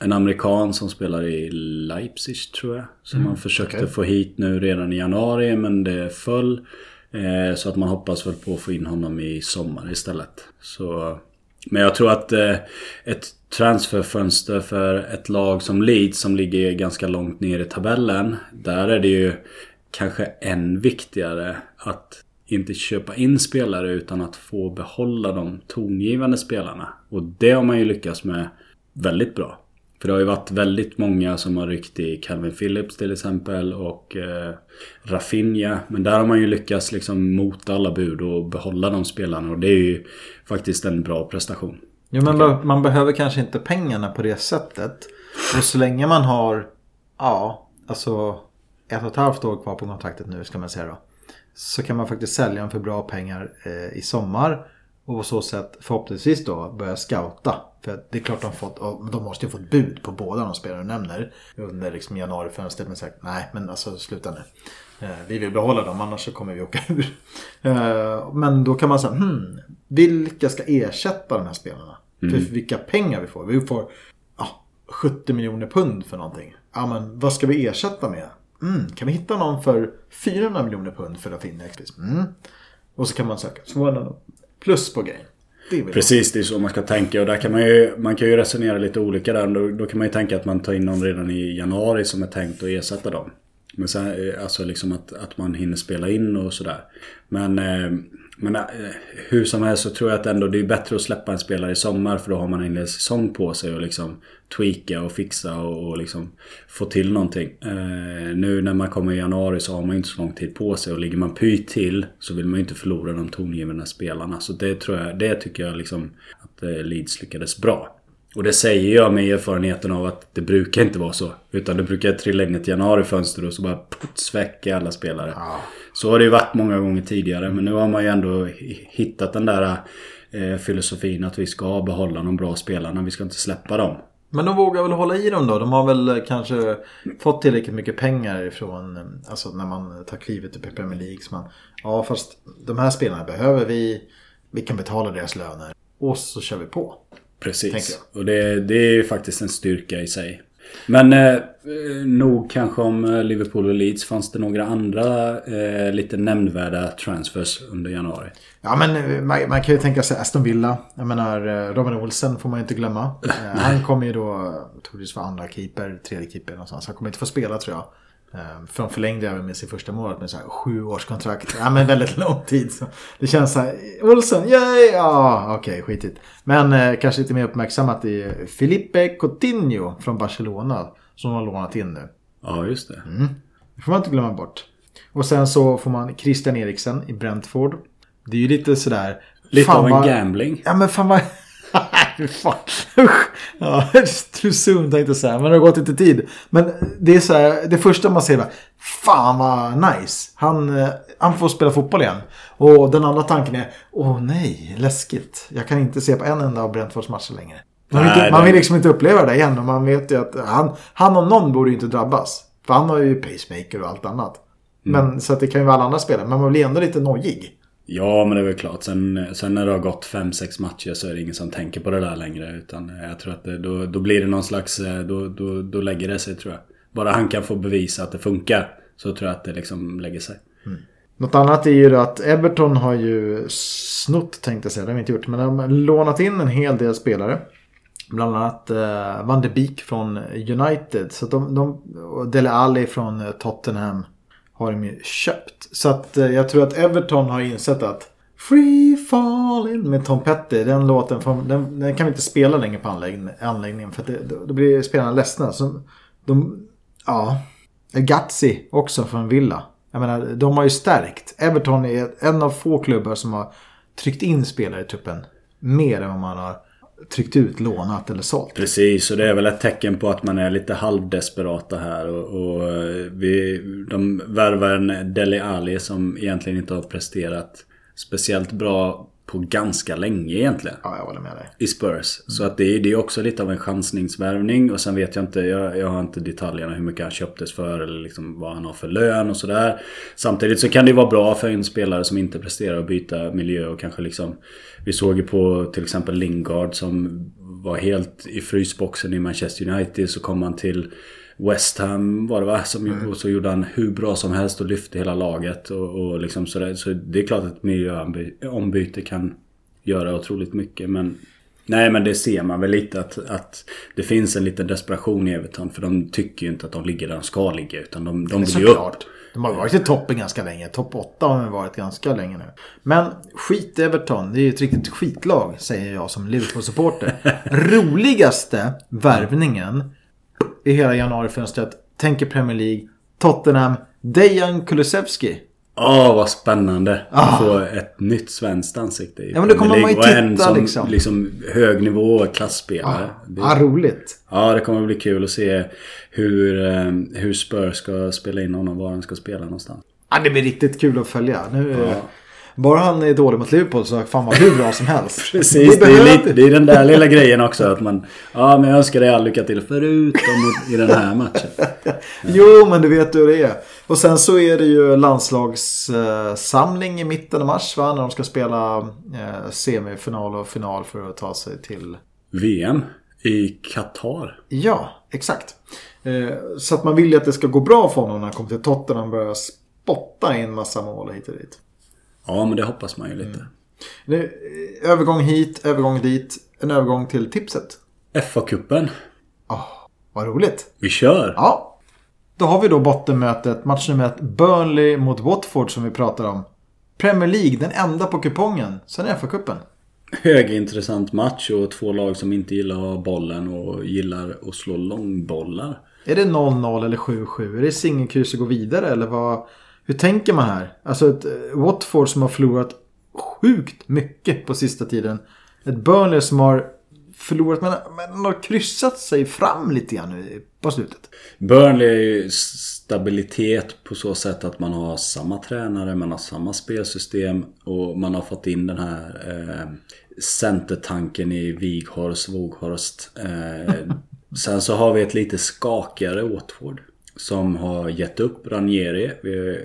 en amerikan som spelar i Leipzig tror jag, som mm, man försökte okay. få hit nu redan i januari, men det föll, eh, så att man hoppas väl på att få in honom i sommar istället. Så... Men jag tror att eh, ett transferfönster för ett lag som Leeds som ligger ganska långt ner i tabellen, där är det ju kanske än viktigare att inte köpa in spelare utan att få behålla de tongivande spelarna. Och det har man ju lyckats med väldigt bra. För det har ju varit väldigt många som har ryckt i Calvin Phillips till exempel och eh, Rafinha. Men där har man ju lyckats liksom mota alla bud och behålla de spelarna. Och det är ju faktiskt en bra prestation. Jo, men okay. man behöver kanske inte pengarna på det sättet. Och så länge man har, ja, alltså ett och ett halvt år kvar på kontraktet nu ska man säga då. Så kan man faktiskt sälja dem för bra pengar eh, i sommar. Och på så sätt förhoppningsvis då börja scouta. För det är klart de fått, och de måste ju fått bud på båda de spelare du nämner under liksom januarifönstret, men sagt nej, men alltså sluta nu. Vi vill behålla dem, annars så kommer vi åka ur. Men då kan man säga, hmm, vilka ska ersätta de här spelarna? Mm. För vilka pengar vi får? Vi får ah, sjuttio miljoner pund för någonting. Ja, ah, men vad ska vi ersätta med? Mm, kan vi hitta någon för fyrahundra miljoner pund för att finna exempelvis? Mm. Och så kan man söka. Så var det plus på grejen. Det precis, det är så man ska tänka. Och där kan man ju, man kan ju resonera lite olika där. Då, då kan man ju tänka att man tar in någon redan i januari som är tänkt att ersätta dem. Men sen, alltså liksom att, att man hinner spela in och sådär. Men, eh, men eh, hur som helst så tror jag att ändå det är bättre att släppa en spelare i sommar. För då har man en hel säsong på sig och liksom tweaka och fixa och, och liksom få till någonting. Eh, nu när man kommer i januari så har man inte så lång tid på sig. Och ligger man py till så vill man ju inte förlora de tongivna spelarna. Så det, tror jag, det tycker jag liksom att eh, Leeds lyckades bra. Och det säger jag med erfarenheten av att det brukar inte vara så. Utan det brukar trilla in ett januarifönster och så bara putsväcka alla spelare. Ah. Så har det ju varit många gånger tidigare. Men nu har man ju ändå hittat den där eh, filosofin att vi ska behålla de bra spelarna. Vi ska inte släppa dem. Men de vågar väl hålla i dem då? De har väl kanske fått tillräckligt mycket pengar från, alltså när man tar klivet till Premier League. Så man, ja, fast de här spelarna behöver vi. Vi kan betala deras löner. Och så kör vi på. Precis, och det, det är ju faktiskt en styrka i sig. Men eh, nog kanske om Liverpool och Leeds. Fanns det några andra eh, lite nämnvärda transfers under januari? Ja, men man, man kan ju tänka sig Aston Villa. Jag menar, Robin Olsen får man ju inte glömma. eh, Han kommer ju då, troligtvis för andra keeper, tredje keeper någonstans. Han kommer inte få spela, tror jag. För de förlängde även med sin första målet med så här sju års kontrakt. Ja, men väldigt lång tid. Så det känns så här, Olsen, yay! Ja, okej, okay, skitigt. Men eh, kanske lite mer uppmärksammat i Felipe Coutinho från Barcelona som har lånat in nu. Ja, just det. Mm. Det får man inte glömma bort. Och sen så får man Christian Eriksen i Brentford. Det är ju lite sådär... Lite av en vad... gambling. Ja, men fan vad... Fan. Ja, too soon tänkte jag säga, men det har gått lite tid. Men det är så här, det första man ser var, fan vad nice. Han, han får spela fotboll igen. Och den andra tanken är, åh nej, läskigt. Jag kan inte se på en enda av Brentfords matcher längre. Man vill, nej, inte, man vill liksom inte uppleva det igen. Och man vet ju att han, han om någon borde ju inte drabbas. För han har ju pacemaker och allt annat. Mm. Men, så att det kan ju vara alla andra spelare. Men man blir ändå lite nojig. Ja, men det är väl klart. Sen, sen när det har gått fem, sex matcher så är det ingen som tänker på det där längre. Utan jag tror att det, då, då blir det någon slags... Då, då, då lägger det sig, tror jag. Bara han kan få bevisa att det funkar så tror jag att det liksom lägger sig. Mm. Något annat är ju att Everton har ju snott, tänkte jag säga. Det har vi inte gjort. Men de har lånat in en hel del spelare. Bland annat eh, Van de Beek från United. Så de, de, och Dele Alli från Tottenham har de ju köpt. Så att eh, jag tror att Everton har insett att Free Falling med Tom Petty, den låten från, den, den kan vi inte spela längre på anläggning, anläggningen för att det, då, då blir spelarna ledsna. Så de, ja, Gazzi också från Villa. Jag menar, de har ju stärkt. Everton är en av få klubbar som har tryckt in spelare i truppen mer än vad man har tryckt ut, lånat eller sålt. Precis, och det är väl ett tecken på att man är lite halvdesperata här och, och vi, de värvar en Dele Alli som egentligen inte har presterat speciellt bra på ganska länge egentligen. Ja, jag håller med dig. I Spurs. Mm. Så att det, det är också lite av en chansningsvärvning och sen vet jag inte, jag, jag har inte detaljerna hur mycket han köptes för eller liksom vad han har för lön och sådär. Samtidigt så kan det vara bra för en spelare som inte presterar att byta miljö och kanske liksom, vi såg ju på till exempel Lingard som var helt i frysboxen i Manchester United, så kom han till West Ham var det va? Som, mm. Och så gjorde han hur bra som helst och lyfte hela laget och, och liksom sådär. Så det är klart att miljöombyte kan göra otroligt mycket, men nej, men det ser man väl lite att, att det finns en liten desperation i Everton, för de tycker ju inte att de ligger där de ska ligga utan de, de blir ju upp. De har varit i toppen ganska länge. Topp åtta har de varit ganska länge nu. Men skit Everton, det är ju ett riktigt skitlag, säger jag som Liverpool-supporter. Roligaste värvningen i hela januarifönstret, tänker Premier League, Tottenham, Dejan Kulusevski. Åh, oh, vad spännande att oh. få ett nytt svenskt ansikte i ja, men Premier League. Titta, och en som liksom, liksom hög nivå klassspelare. Ja, ah, ah, roligt. Ja, det kommer att bli kul att se hur, hur Spurs ska spela in honom, var han ska spela någonstans. Ja, ah, det blir riktigt kul att följa. Nu, ah. bara han är dålig mot Liverpool så fan var hur bra som helst. Precis, det är, lite, det är den där lilla grejen också att man, ja men jag önskar dig all lycka till förutom i den här matchen. Ja. Jo men du vet hur det är. Och sen så är det ju landslagssamling i mitten av mars va? När de ska spela semifinal och final för att ta sig till V M i Qatar. Ja, exakt. Så att man vill ju att det ska gå bra för honom när han kommer till Tottenham börjar spotta in massa mål hit och dit. Ja, men det hoppas man ju lite. Mm. Nu, övergång hit, övergång dit, en övergång till tipset. F A-cupen. Oh, vad roligt. Vi kör. Ja. Då har vi då bottenmötet, match nummer ett, Burnley mot Watford som vi pratar om. Premier League, den enda på kupongen, sen F A-cupen. Högintressant match och två lag som inte gillar bollen och gillar att slå långbollar. Är det noll noll eller sju sju? Är det singelkryss och gå vidare? Eller vad, hur tänker man här? Alltså ett Watford som har förlorat sjukt mycket på sista tiden. Ett Burnley som har förlorat men, men har kryssat sig fram lite grann nu på slutet. Burnley är ju stabilitet på så sätt att man har samma tränare, man har samma spelsystem och man har fått in den här eh, centertanken i Weghorst, Weghorst. Eh, Sen så har vi ett lite skakigare Watford som har gett upp Ranieri. Vi har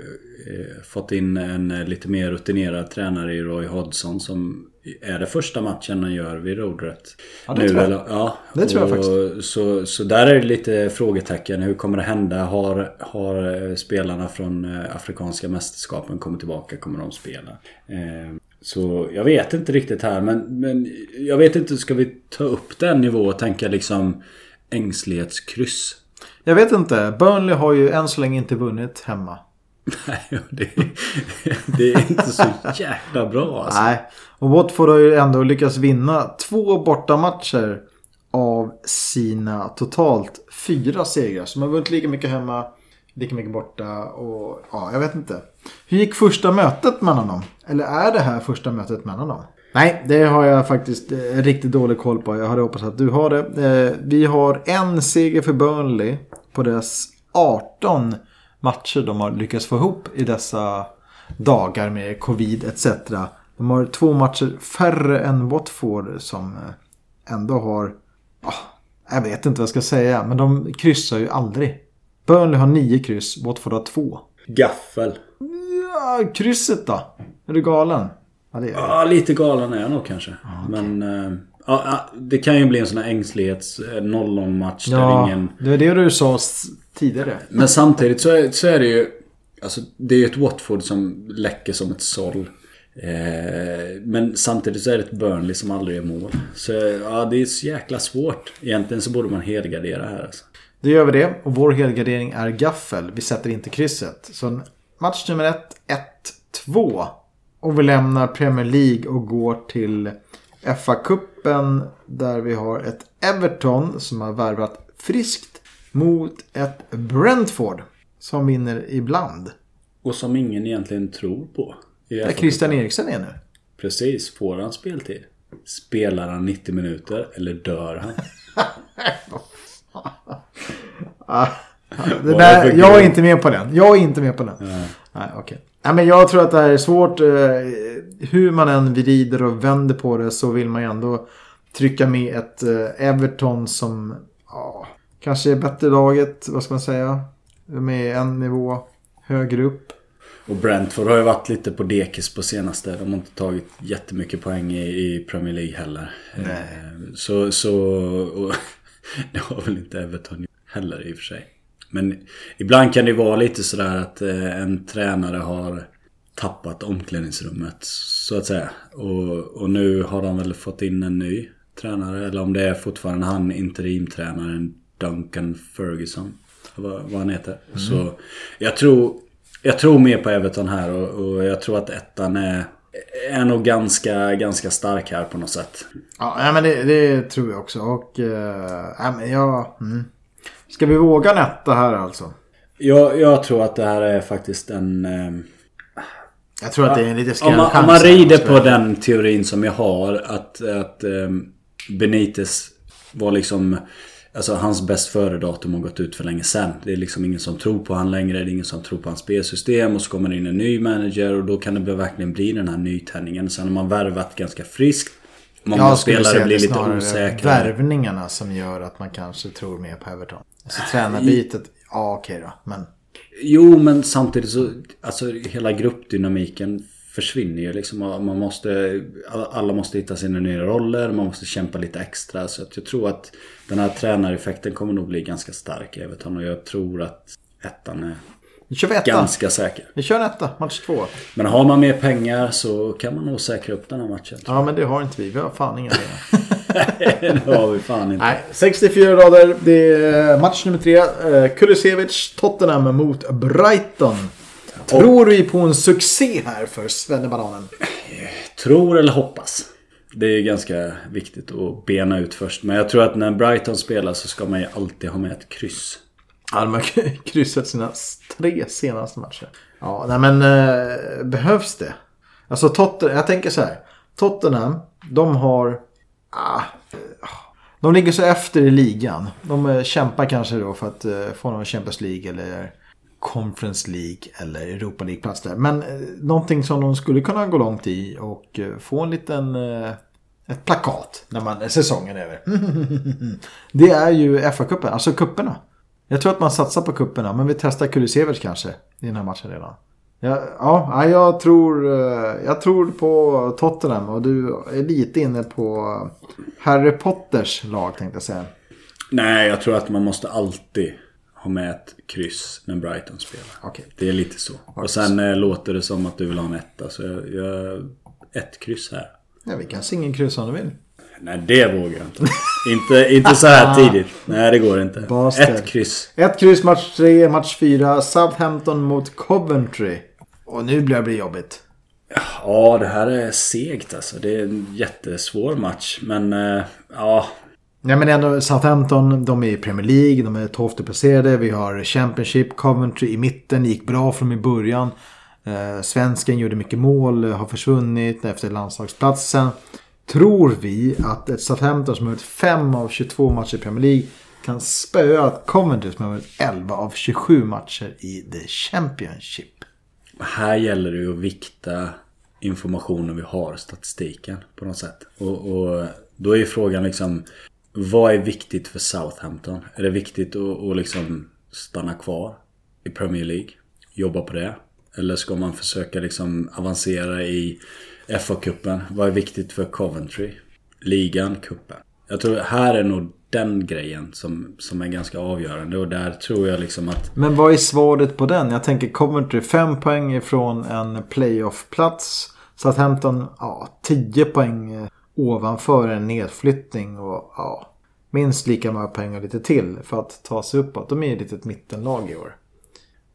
fått in en lite mer rutinerad tränare i Roy Hodgson som är det första matchen han gör vid rodret. Ja, det nu, tror jag. Eller, ja, det tror jag faktiskt. Så, så där är det lite frågetecken. Hur kommer det hända? Har, har spelarna från afrikanska mästerskapen kommit tillbaka? Kommer de spela? Eh, så jag vet inte riktigt här. Men, men jag vet inte, ska vi ta upp den nivå och tänka liksom ängslighetskryss. Jag vet inte. Burnley har ju än så länge inte vunnit hemma. Nej, det, det är inte så jäkla bra. Alltså. Nej, och Watford har ju ändå lyckats vinna två bortamatcher av sina totalt fyra segrar. Så man har vunnit lika mycket hemma, lika mycket borta och ja, jag vet inte. Hur gick första mötet mellan dem? Eller är det här första mötet mellan dem? Nej, det har jag faktiskt riktigt dålig koll på. Jag hade hoppats att du har det. Vi har en seger för Burnley på dess arton matcher de har lyckats få ihop i dessa dagar med covid et cetera. De har två matcher färre än Watford som ändå har... Oh, jag vet inte vad jag ska säga, men de kryssar ju aldrig. Burnley har nio kryss, Watford har två. Gaffel. Ja, krysset då? Är du galen? Ja, det är det. Ja, lite galen är jag nog kanske. Ah, okay. Men äh, ja, det kan ju bli en sån här ängslighets noll noll match där ja, ingen... det är det du sa tidigare. Men samtidigt så är, så är det ju... Alltså, det är ju ett Watford som läcker som ett såll. Eh, men samtidigt så är det ett Burnley som aldrig är mål. Så ja, det är så jäkla svårt. Egentligen så borde man helgardera här. Alltså. Det gör vi det. Och vår helgardering är gaffel. Vi sätter inte krysset. Så match nummer ett, ett två. Och vi lämnar Premier League och går till F A-cupen där vi har ett Everton som har värvat friskt mot ett Brentford som vinner ibland. Och som ingen egentligen tror på. Där Christian Eriksen är nu. Precis, får han speltid? Spelar han nittio minuter eller dör han? Det där, jag är inte med på den. Jag är inte med på den. Nej, Nej okej. Okay. Ja, men jag tror att det här är svårt. Hur man än vrider och vänder på det så vill man ju ändå trycka med ett Everton som ja, kanske är bättre laget, vad ska man säga, med en nivå högre upp. Och Brentford har ju varit lite på dekis på senaste. De har inte tagit jättemycket poäng i, i Premier League heller. Nej. Så, så och, det har väl inte Everton heller i och för sig. Men ibland kan det vara lite sådär att en tränare har tappat omklädningsrummet så att säga. Och, och nu har han väl fått in en ny tränare. Eller om det är fortfarande han, interimtränaren Duncan Ferguson. Vad, vad han heter. Mm. Så jag tror, jag tror mer på Everton här. Och, och jag tror att ettan är, är nog ganska, ganska stark här på något sätt. Ja, men det, det tror jag också. Och äh, men jag... Mm. Ska vi våga nätta här alltså? Jag, jag tror att det här är faktiskt en... Eh, jag tror att det är en lite skräll. Om, om man rider på den teorin som jag har, att, att eh, Benitez var liksom Alltså hans bäst före datum har gått ut för länge sedan. Det är liksom ingen som tror på han längre. Det är ingen som tror på hans spelsystem. Och så kommer det in en ny manager. Och då kan det verkligen bli den här nytändningen. Sen har man värvat ganska friskt. Många jag spelare blir lite osäkra. Värvningarna som gör att man kanske tror mer på Everton. Så tränarbytet, ja okej då. Men... Jo, men samtidigt så alltså, hela gruppdynamiken försvinner ju liksom. Man måste, alla måste hitta sina nya roller. Man måste kämpa lite extra. Så att jag tror att den här tränareffekten kommer nog bli ganska stark i Everton. Och jag tror att ettan är ganska säker. Vi kör en etta, match två. Men har man mer pengar så kan man nog säkra upp den här matchen. Ja, men det har inte vi. Vi har fan inga pengar. Det har vi fan inte. Nej, sextiofyra rader. Det är match nummer tre. Kulusevich, Tottenham mot Brighton. Tror vi på en succé här för Svennebananen? Tror eller hoppas. Det är ganska viktigt att bena ut först. Men jag tror att när Brighton spelar så ska man ju alltid ha med ett kryss. Ja, de har kryssat sina tre senaste matcher. Ja, nej men eh, behövs det? Alltså Tottenham, jag tänker så här. Tottenham, de har... Ah, de ligger så efter i ligan. De eh, kämpar kanske då för att eh, få någon Champions League eller Conference League eller Europa League-plats där. Men eh, någonting som de skulle kunna gå långt i och eh, få en liten... Eh, ett plakat när man, säsongen är över. Det är ju F A-cupen, alltså kupperna. Jag tror att man satsar på kupperna, men vi testar Kulusevich kanske i den här matchen redan. Ja, ja jag, tror, jag tror på Tottenham och du är lite inne på Harry Potters lag tänkte jag säga. Nej, jag tror att man måste alltid ha med ett kryss när Brighton spelar. Okay. Det är lite så. Och sen eh, låter det som att du vill ha en etta, så jag, jag ett kryss här. Ja, vi kan singa en kryss om du vill. Nej, det vågar jag inte. inte, inte så här tidigt. Nej, det går inte. Baster. Ett kryss. Ett kryss, match tre, match fyra. Southampton mot Coventry. Och nu blir det bli jobbigt. Ja, det här är segt alltså. Det är en jättesvår match. Men, äh, ja... Nej, men ändå Southampton, de är i Premier League. De är tolfte placerade. Vi har Championship, Coventry i mitten. Gick bra från i början. Eh, svensken gjorde mycket mål. Har försvunnit efter landslagsplatsen. Tror vi att ett Southampton som har varit fem av tjugotvå matcher i Premier League kan spöa att Coventry som har varit elva av tjugosju matcher i The Championship? Här gäller det ju att vikta informationen vi har, statistiken på något sätt. Och, och då är frågan liksom, vad är viktigt för Southampton? Är det viktigt att, att liksom stanna kvar i Premier League? Jobba på det? Eller ska man försöka liksom avancera i F A-cupen? Vad är viktigt för Coventry? Ligan, kuppen. Jag tror här är nog den grejen som, som är ganska avgörande. Och där tror jag liksom att... Men vad är svaret på den? Jag tänker Coventry fem poäng ifrån en playoff-plats. Southampton, ja, tio poäng ovanför en nedflyttning. Och ja, minst lika många poäng och lite till för att ta sig uppåt. De är ju lite ett mittenlag i år.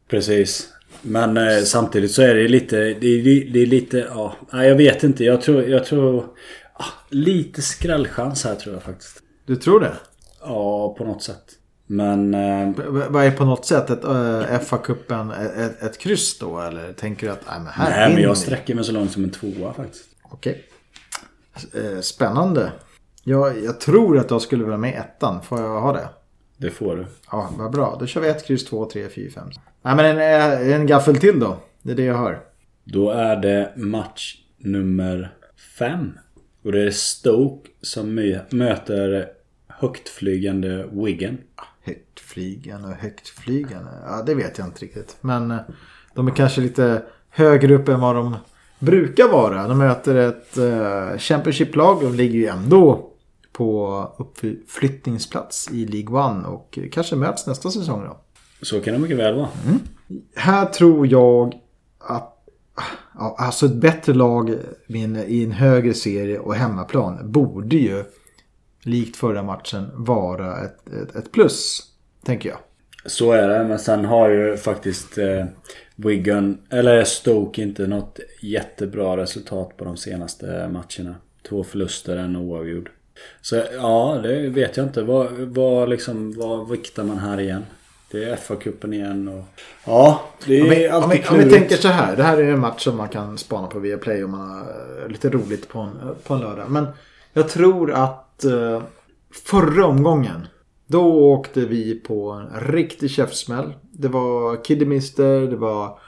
Precis. Men eh, samtidigt så är det lite det är, det är lite ja, jag vet inte. Jag tror jag tror ah, lite skrällchans här tror jag faktiskt. Du tror det? Ja, på något sätt. Men eh, vad är på något sätt ett äh, F A-cupen ett, ett kryss då eller tänker du att nej men här nej, men jag sträcker mig så långt som en tvåa faktiskt. Okej. Okay. Spännande. Jag jag tror att jag skulle vara med ettan, får jag ha det? Det får du. Ja, vad bra. Då kör vi ett kryss, två, tre, fyra, fem. Nej, men en, en gaffel till då. Det är det jag hör. Då är det match nummer fem. Och det är Stoke som möter högtflygande Wigan. Högtflygande och högtflygande. Ja, det vet jag inte riktigt. Men de är kanske lite högre upp än vad de brukar vara. De möter ett uh, Championship-lag och de ligger ju ändå på uppflyttningsplats i League ett och kanske möts nästa säsong då. Så kan det mycket väl vara. Mm. Här tror jag att ja, alltså ett bättre lag i en högre serie och hemmaplan borde ju likt förra matchen vara ett, ett, ett plus, tänker jag. Så är det, men sen har ju faktiskt eh, Wigan eller Stoke inte något jättebra resultat på de senaste matcherna. Två förluster, en oavgjord. Så ja, det vet jag inte. Vad, vad, liksom, vad viktar man här igen? Det är F A-cupen igen. Och... Ja, det är om vi, alltid om vi, om vi tänker så här. Det här är en match som man kan spana på via play om man har lite roligt på en, på en lördag. Men jag tror att eh, förra omgången Då åkte vi på en riktig käftsmäll. Det var Kidderminster, det var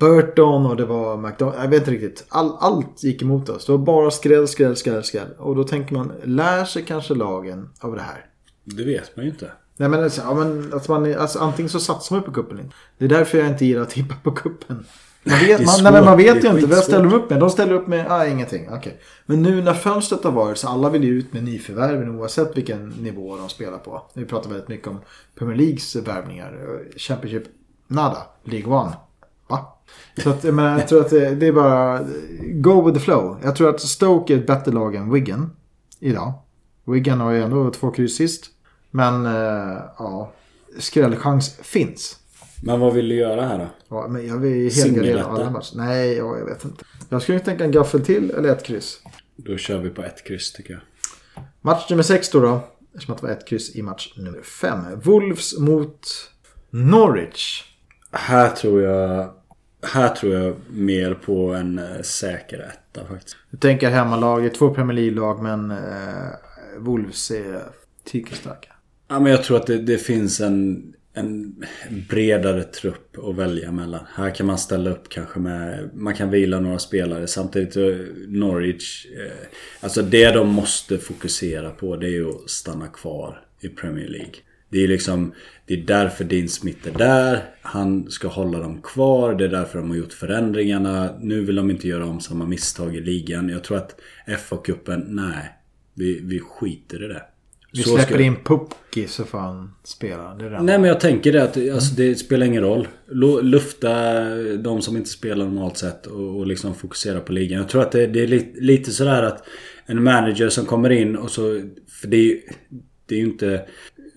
Burton och det var McDonald. Jag vet inte riktigt. All, allt gick emot oss. Det var bara skräll, skräll, skräll, skräll. Och då tänker man, lär sig kanske lagen av det här? Det vet man ju inte. Nej, men, alltså, ja, men alltså, man, alltså, antingen så satsar man på kuppen in. Det är därför jag inte gillar att tippa på kuppen. Man vet, man, svårt, nej, men man vet ju inte. Vad ställer de upp med? De ställer upp med ah, ingenting. Okay. Men nu när fönstret har varit så alla vill ju ut med nyförvärven oavsett vilken nivå de spelar på. Vi pratar väldigt mycket om Premier Leagues värvningar. Championship, nada. League One. Va? Så att, men jag tror att det, det är bara go with the flow. Jag tror att Stoke är ett bättre lag än Wigan idag. Wigan har ju ändå två kryss sist. Men eh, ja, skrällchans finns. Men vad vill du göra här då? Ja, men jag vill helgardera alla matcher. Nej, ja, jag vet inte. Jag skulle tänka en gaffel till eller ett kryss. Då kör vi på ett kryss tycker jag. Match nummer sex då då. Eftersom det var ett kryss i match nummer fem. Wolves mot Norwich. Här tror jag här tror jag mer på en säker etta faktiskt. Jag tänker hemmalaget, två Premier League-lag men eh, Wolves är tyckelstarka. Ja, men jag tror att det, det finns en en bredare trupp att välja mellan. Här kan man ställa upp kanske med, man kan vila några spelare samtidigt. Norwich eh, alltså det de måste fokusera på det är ju att stanna kvar i Premier League. Det är liksom, det är därför Dean Smith är där. Han ska hålla dem kvar. Det är därför de har gjort förändringarna. Nu vill de inte göra om samma misstag i ligan. Jag tror att F A-cupen, nej, vi, vi skiter i det. Vi släpper ska... in Pukki så får han spela. Det är nej, men jag tänker det att alltså, det spelar ingen roll. Lufta de som inte spelar normalt sett och, och liksom fokusera på ligan. Jag tror att det, det är lite, lite sådär att en manager som kommer in och så, för det är, det är ju inte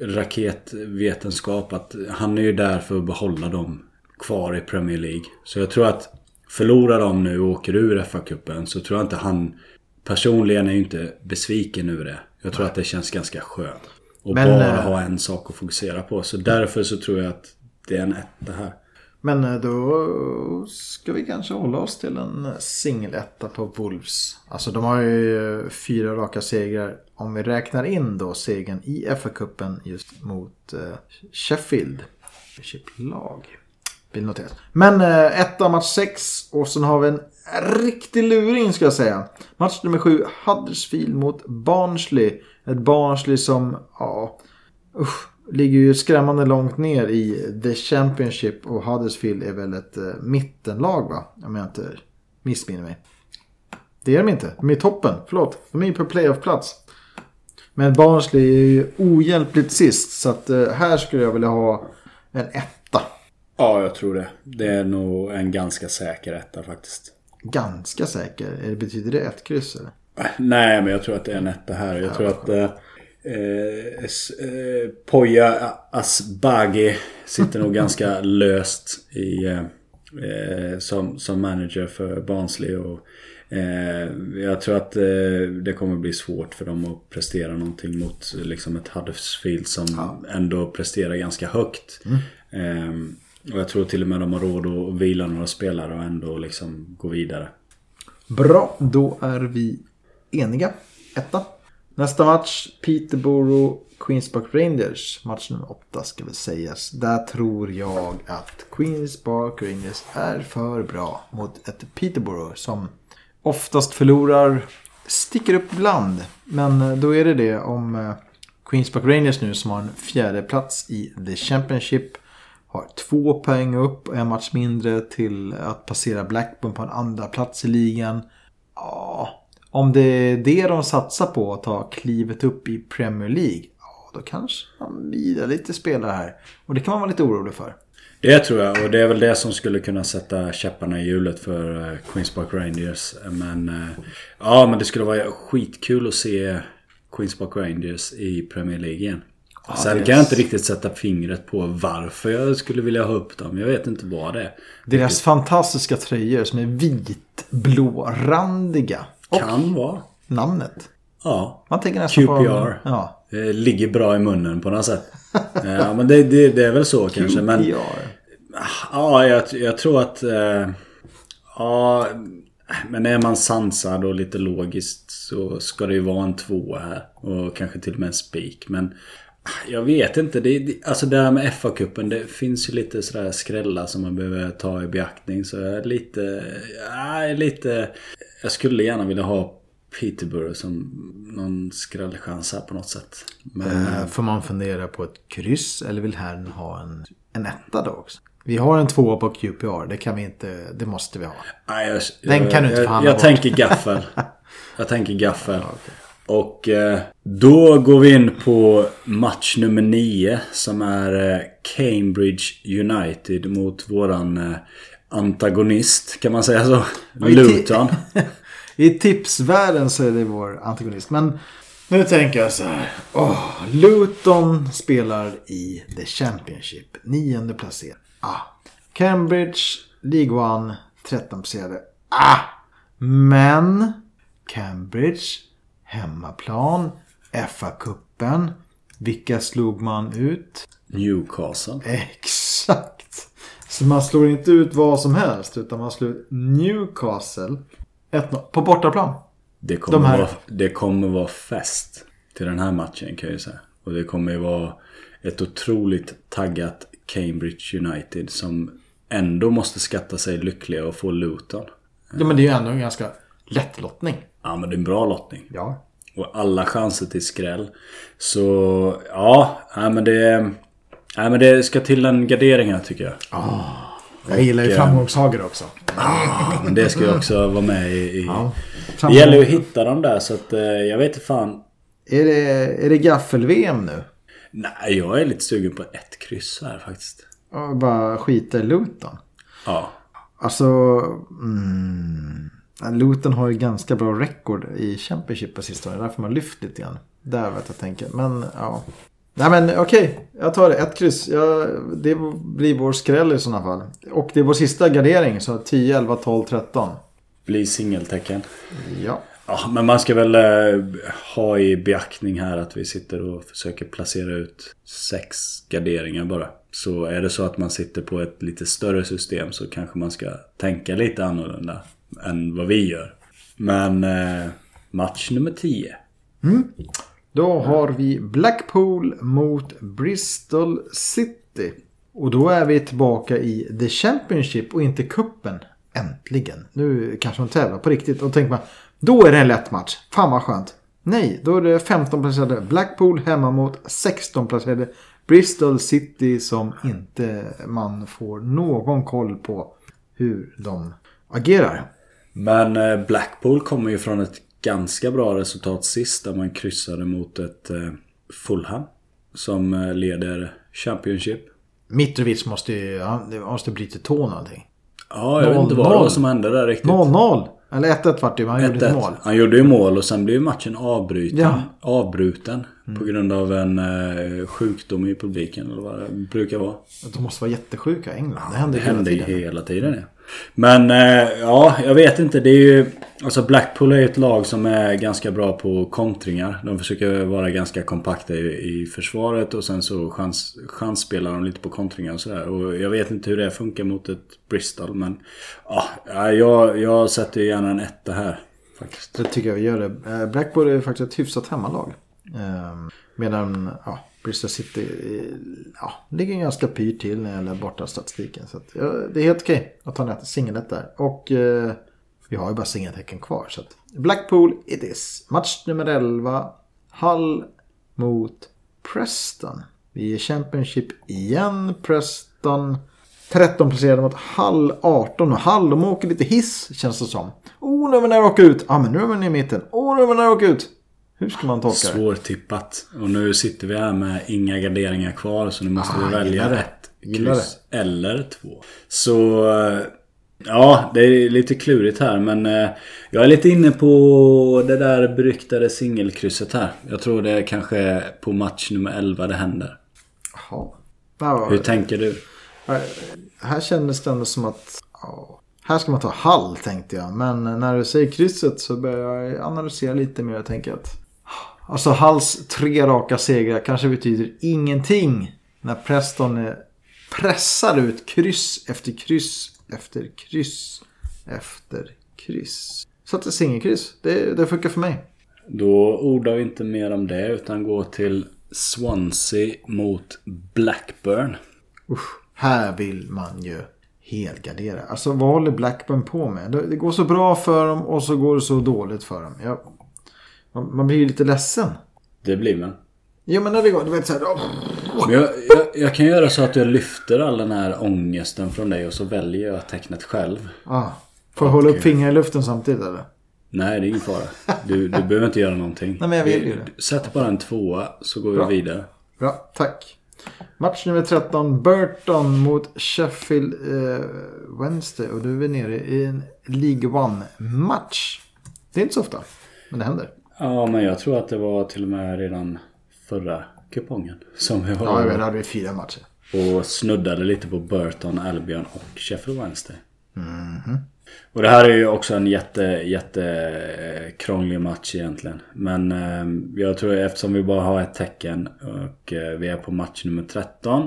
raketvetenskap att han är ju där för att behålla dem kvar i Premier League. Så jag tror att förlorar de nu och åker ur F A-cupen så tror jag inte han personligen är ju inte besviken över det. Jag tror att det känns ganska skönt och men, bara ha en sak att fokusera på. Så därför så tror jag att det är en etta här. Men då ska vi kanske hålla oss till en singeletta på Wolves. Alltså de har ju fyra raka segrar. Om vi räknar in då segern i F A-cupen just mot Sheffield. Sheffield-lag. Vill notera. Men etta match sex och sen har vi en riktig luring ska jag säga. Match nummer sju, Huddersfield mot Barnsley. Ett Barnsley som ja, usch, ligger ju skrämmande långt ner i The Championship och Huddersfield är väl ett eh, mittenlag va? Om jag inte missminner mig. Det är de inte, de är i toppen, förlåt. De är på playoff-plats. Men Barnsley är ju ohjälpligt sist så att eh, här skulle jag vilja ha en etta. Ja, jag tror det. Det är nog en ganska säker etta faktiskt. Ganska säker? Betyder det ett kryss eller? Nej, men jag tror att det är en etta här. Jag ja, tror att eh, eh, Poja Asbaghi sitter nog ganska löst i, eh, som, som manager för Barnsley. Och, eh, jag tror att eh, det kommer bli svårt för dem att prestera någonting mot liksom ett Huddersfield som ja. ändå presterar ganska högt. Mm. Eh, Och jag tror till och med de har råd att vila några spelare och ändå liksom gå vidare. Bra, då är vi eniga. Etta. Nästa match, Peterborough Queen's Park Rangers. Match nummer åtta ska väl sägas. Där tror jag att Queen's Park Rangers är för bra mot ett Peterborough som oftast förlorar, sticker upp bland. Men då är det det om Queen's Park Rangers nu som har en fjärde plats i The Championship. Har två poäng upp och en match mindre till att passera Blackburn på en andra plats i ligan. Ja, om det är det de satsar på att ta klivet upp i Premier League, ja, då kanske man bidrar lite spelare här. Och det kan man vara lite orolig för. Det tror jag, och det är väl det som skulle kunna sätta käpparna i hjulet för Queen's Park Rangers. Men, ja, men det skulle vara skitkul att se Queen's Park Rangers i Premier League igen. Ah, Sen kan jag inte riktigt sätta fingret på varför jag skulle vilja ha upp dem. Jag vet inte vad det är. Deras fantastiska tröjor som är vitblårandiga. Kan vara. Namnet. Ja. Man tänker nästan Q P R. På, ja. Det ligger bra i munnen på något sätt. Ja, men det, det, det är väl så Q P R. Kanske. Men, ja, jag, jag tror att... Äh, ja, men är man sansad och lite logiskt så ska det ju vara en tvåa här. Och kanske till och med en spik. Men... Jag vet inte, det, det, alltså det här med F A-cupen, det finns ju lite sådär skrällar som man behöver ta i beaktning. Så jag är lite, jag är lite, jag skulle gärna vilja ha Peterborough som någon skrällchans här på något sätt. Men, äh, får man fundera på ett kryss eller vill herren ha en, en etta då också? Vi har en tvåa på Q P R, det kan vi inte, det måste vi ha. Nej, jag, Den jag, kan du inte förhandla bort. Jag tänker gaffel. Jag tänker gaffel. Ja, okay. Och då går vi in på match nummer nio som är Cambridge United mot våran antagonist, kan man säga så? Luton. I tipsvärlden så är det vår antagonist. Men nu tänker jag så här. Oh, Luton spelar i The Championship. Nionde placerad. Ah. Cambridge, League One, tretton placerade. Ah. Men Cambridge, hemmaplan, F A-cupen. Vilka slog man ut? Newcastle. Exakt. Så man slår inte ut vad som helst, utan man slår ut Newcastle på bortaplan. Det kommer, De vara, det kommer vara fest till den här matchen, kan jag säga. Och det kommer vara ett otroligt taggat Cambridge United som ändå måste skatta sig lyckliga och få Luton. Ja, men det är ju ändå en ganska lätt lottning. Ja, men det är en bra lottning. Ja. Och alla chanser till skräll. Så ja, ja men det, ja, men det ska till en gardering här, tycker jag. Ja. Jag gillar ju framgångshager också. Ah, men det ska jag också vara med i. Ja, det gäller ju att hitta dem där, så att, eh, jag vet inte fan. Är det, är det gaffel-V M nu? Nej, jag är lite sugen på ett kryss här faktiskt. Och bara skita i Luton. Ja. Alltså, mm, Luton har ju ganska bra rekord i Championship på sistone. Därför man lyft lite grann. Där vet jag tänker. Men ja. Nej men okej, okay. Jag tar det. Ett kryss. Jag, det blir vår skräll i sådana fall. Och det är vår sista gardering, så tio, elva, tolv, tretton. Blir singeltecken. Ja. Ja, men man ska väl ha i beaktning här att vi sitter och försöker placera ut sex garderingar bara. Så är det så att man sitter på ett lite större system så kanske man ska tänka lite annorlunda än vad vi gör. Men eh, match nummer tio. Mm. Då har vi Blackpool mot Bristol City. Och då är vi tillbaka i The Championship och inte kuppen. Äntligen. Nu kanske de tävlar på riktigt. Och tänker man, då är det en lätt match. Fan vad skönt. Nej, då är det femton placerade Blackpool hemma mot sexton placerade Bristol City som inte man får någon koll på hur de agerar. Men Blackpool kommer ju från ett ganska bra resultat sist där man kryssade mot ett eh, Fulham som leder Championship. Mitrovic måste ju, ja, det måste bli till tå någonting. Ja, jag noll, vet inte vad noll. Som hände där riktigt. noll noll eller ett ett vart det, han ett, gjorde ett mål. Han gjorde ju mål och sen blev matchen avbruten, ja. avbruten mm. på grund av en eh, sjukdom i publiken eller vad det brukar vara. De måste vara jättesjuka i England. Det hände, det hela, hände tiden. hela tiden. Ja. Men ja, jag vet inte, det är ju, alltså Blackpool är ett lag som är ganska bra på kontringar. De försöker vara ganska kompakta i, i försvaret och sen så chans, chansspelar de lite på kontringar och sådär. Och jag vet inte hur det funkar mot ett Bristol, men ja, jag, jag sätter ju gärna en etta här faktiskt. Det tycker jag vi gör det. Blackpool är faktiskt ett hyfsat hemmalag. Medan ja, Bristol City ja, ligger ganska pyr till när det gäller borta statistiken. Så att, ja, det är helt okej att ta en singelet där. Och eh, vi har ju bara singeltecken kvar. Så att Blackpool it is. Match nummer elva. Hull mot Preston. Vi är Championship igen. Preston tretton placerade mot Hull arton. Och Hull, de åker lite hiss känns det som. Åh, oh, nu är vi när jag åker ut. Ja, ah, men nu är vi i mitten. Åh, oh, nu är vi när jag åker ut. Hur ska man tolka det? Svårtippat. Och nu sitter vi här med inga garderingar kvar, så nu måste ah, vi välja rätt kryss eller två. Så ja, det är lite klurigt här, men eh, jag är lite inne på det där beryktade singelkrysset här. Jag tror det är kanske på match nummer elva det händer. Jaha. Var... Hur tänker du? Här kändes det ändå som att... Oh. Här ska man ta Hall, tänkte jag. Men när du säger krysset så börjar jag analysera lite mer och tänka att... Alltså Halls tre raka segrar kanske betyder ingenting när Preston pressar ut kryss efter kryss efter kryss efter kryss. Så att det är singelkryss. Det, det funkar för mig. Då ordar vi inte mer om det utan går till Swansea mot Blackburn. Usch, här vill man ju helgardera. Alltså vad håller Blackburn på med? Det går så bra för dem och så går det så dåligt för dem. Ja. Man blir ju lite ledsen. Det blir man. Ja, men när det går, du vet så här, oh. Men jag, jag, jag kan göra så att jag lyfter all den här ångesten från dig och så väljer jag tecknet själv. Ah. Får jag hålla upp fingrar i luften samtidigt eller? Nej, det är ingen fara. Du, du behöver inte göra någonting. Nej, men jag vill ju det. Sätt bara en tvåa så går Bra. Vi vidare. Bra, tack. Match nummer tretton. Burton mot Sheffield eh, Wednesday. Och du är nere i en League One-match. Det är inte så ofta, men det händer. Ja, men jag tror att det var till och med redan förra kupongen som vi var. Ja, jag hade vi fyra matcher. Och snuddade lite på Burton, Albion och Sheffield Wednesday. Mm-hmm. Och det här är ju också en jätte, jätte krånglig match egentligen. Men eh, jag tror eftersom vi bara har ett tecken och eh, vi är på match nummer tretton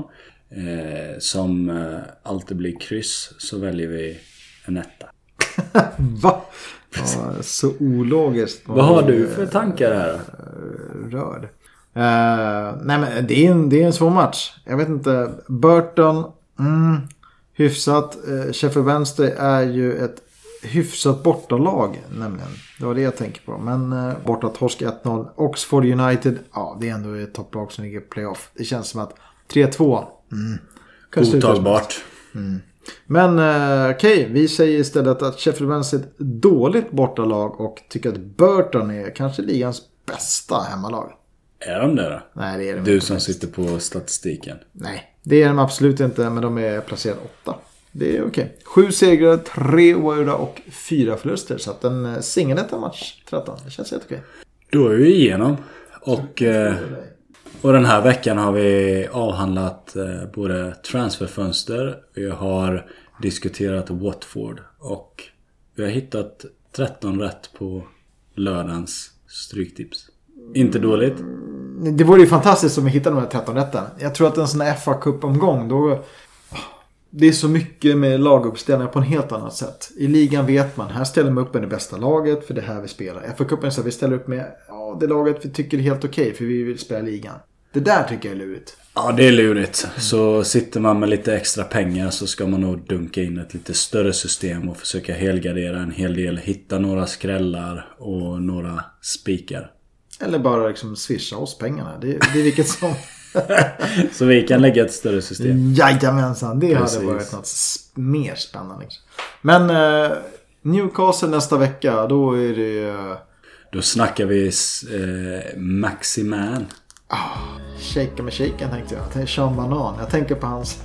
eh, som eh, alltid blir kryss, så väljer vi en etta. Va? Ja, så ologiskt. Vad har du för tankar här då? Rörd. Uh, nej men det är, en, det är en svår match. Jag vet inte. Burton... Mm. Hyfsat, Sheffield Wednesday är ju ett hyfsat bortalag nämligen. Det var det jag tänker på. Men borta torsk ett noll. Oxford United, ja det är ändå ett topplag som ligger playoff. Det känns som att tre två. Mm. Otagbart. Mm. Men okej, okay, vi säger istället att Sheffield Wednesday är ett dåligt bortalag och tycker att Burton är kanske ligans bästa hemmalag. Är de det då? Nej, det är de Du inte som bäst. Sitter på statistiken. Nej. Det är de absolut inte, men de är placerade åtta. Det är okej. Okay. Sju segrar, tre oavgjorda och fyra förluster. Så att en singeletta match tretton. Det känns helt okej. Okay. Då är vi igenom. Och, och den här veckan har vi avhandlat både transferfönster. Vi har diskuterat Watford. Och vi har hittat tretton rätt på lördagens stryktips. Inte dåligt. Det vore ju fantastiskt om vi hittade de här tretton rätten. Jag tror att en sån här F A-cup-omgång då, det är så mycket med laguppställningar på en helt annat sätt. I ligan vet man, här ställer man upp med det bästa laget för det här vi spelar. F A-cupen så vi ställer upp med ja, det laget vi tycker är helt okej okay, för vi vill spela ligan. Det där tycker jag är lurigt. Ja, det är lurigt. Så sitter man med lite extra pengar så ska man nog dunka in ett lite större system och försöka helgardera en hel del. Hitta några skrällar och några spikar. Eller bara liksom swisha oss pengarna. Det, det är vilket som... Så vi kan lägga ett större system. Jajamensan, det Precis. Hade varit något mer spännande. Men eh, Newcastle nästa vecka, då är det eh... Då snackar vi eh, Maximan. Oh, shake med shaken tänkte jag. Det är Sean Banan, jag tänker på hans...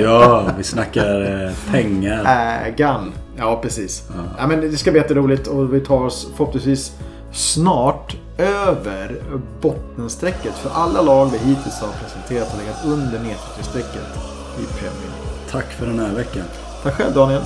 Ja, vi snackar eh, pengar. Ägan, ja precis. Ja. Ja, men det ska bli jätteroligt och vi tar oss förhoppningsvis snart över bottensträcket för alla lag vi hittills har presenterat har legat under nedflyttningssträcket i Premier. Tack för den här veckan. Tack själv Daniel.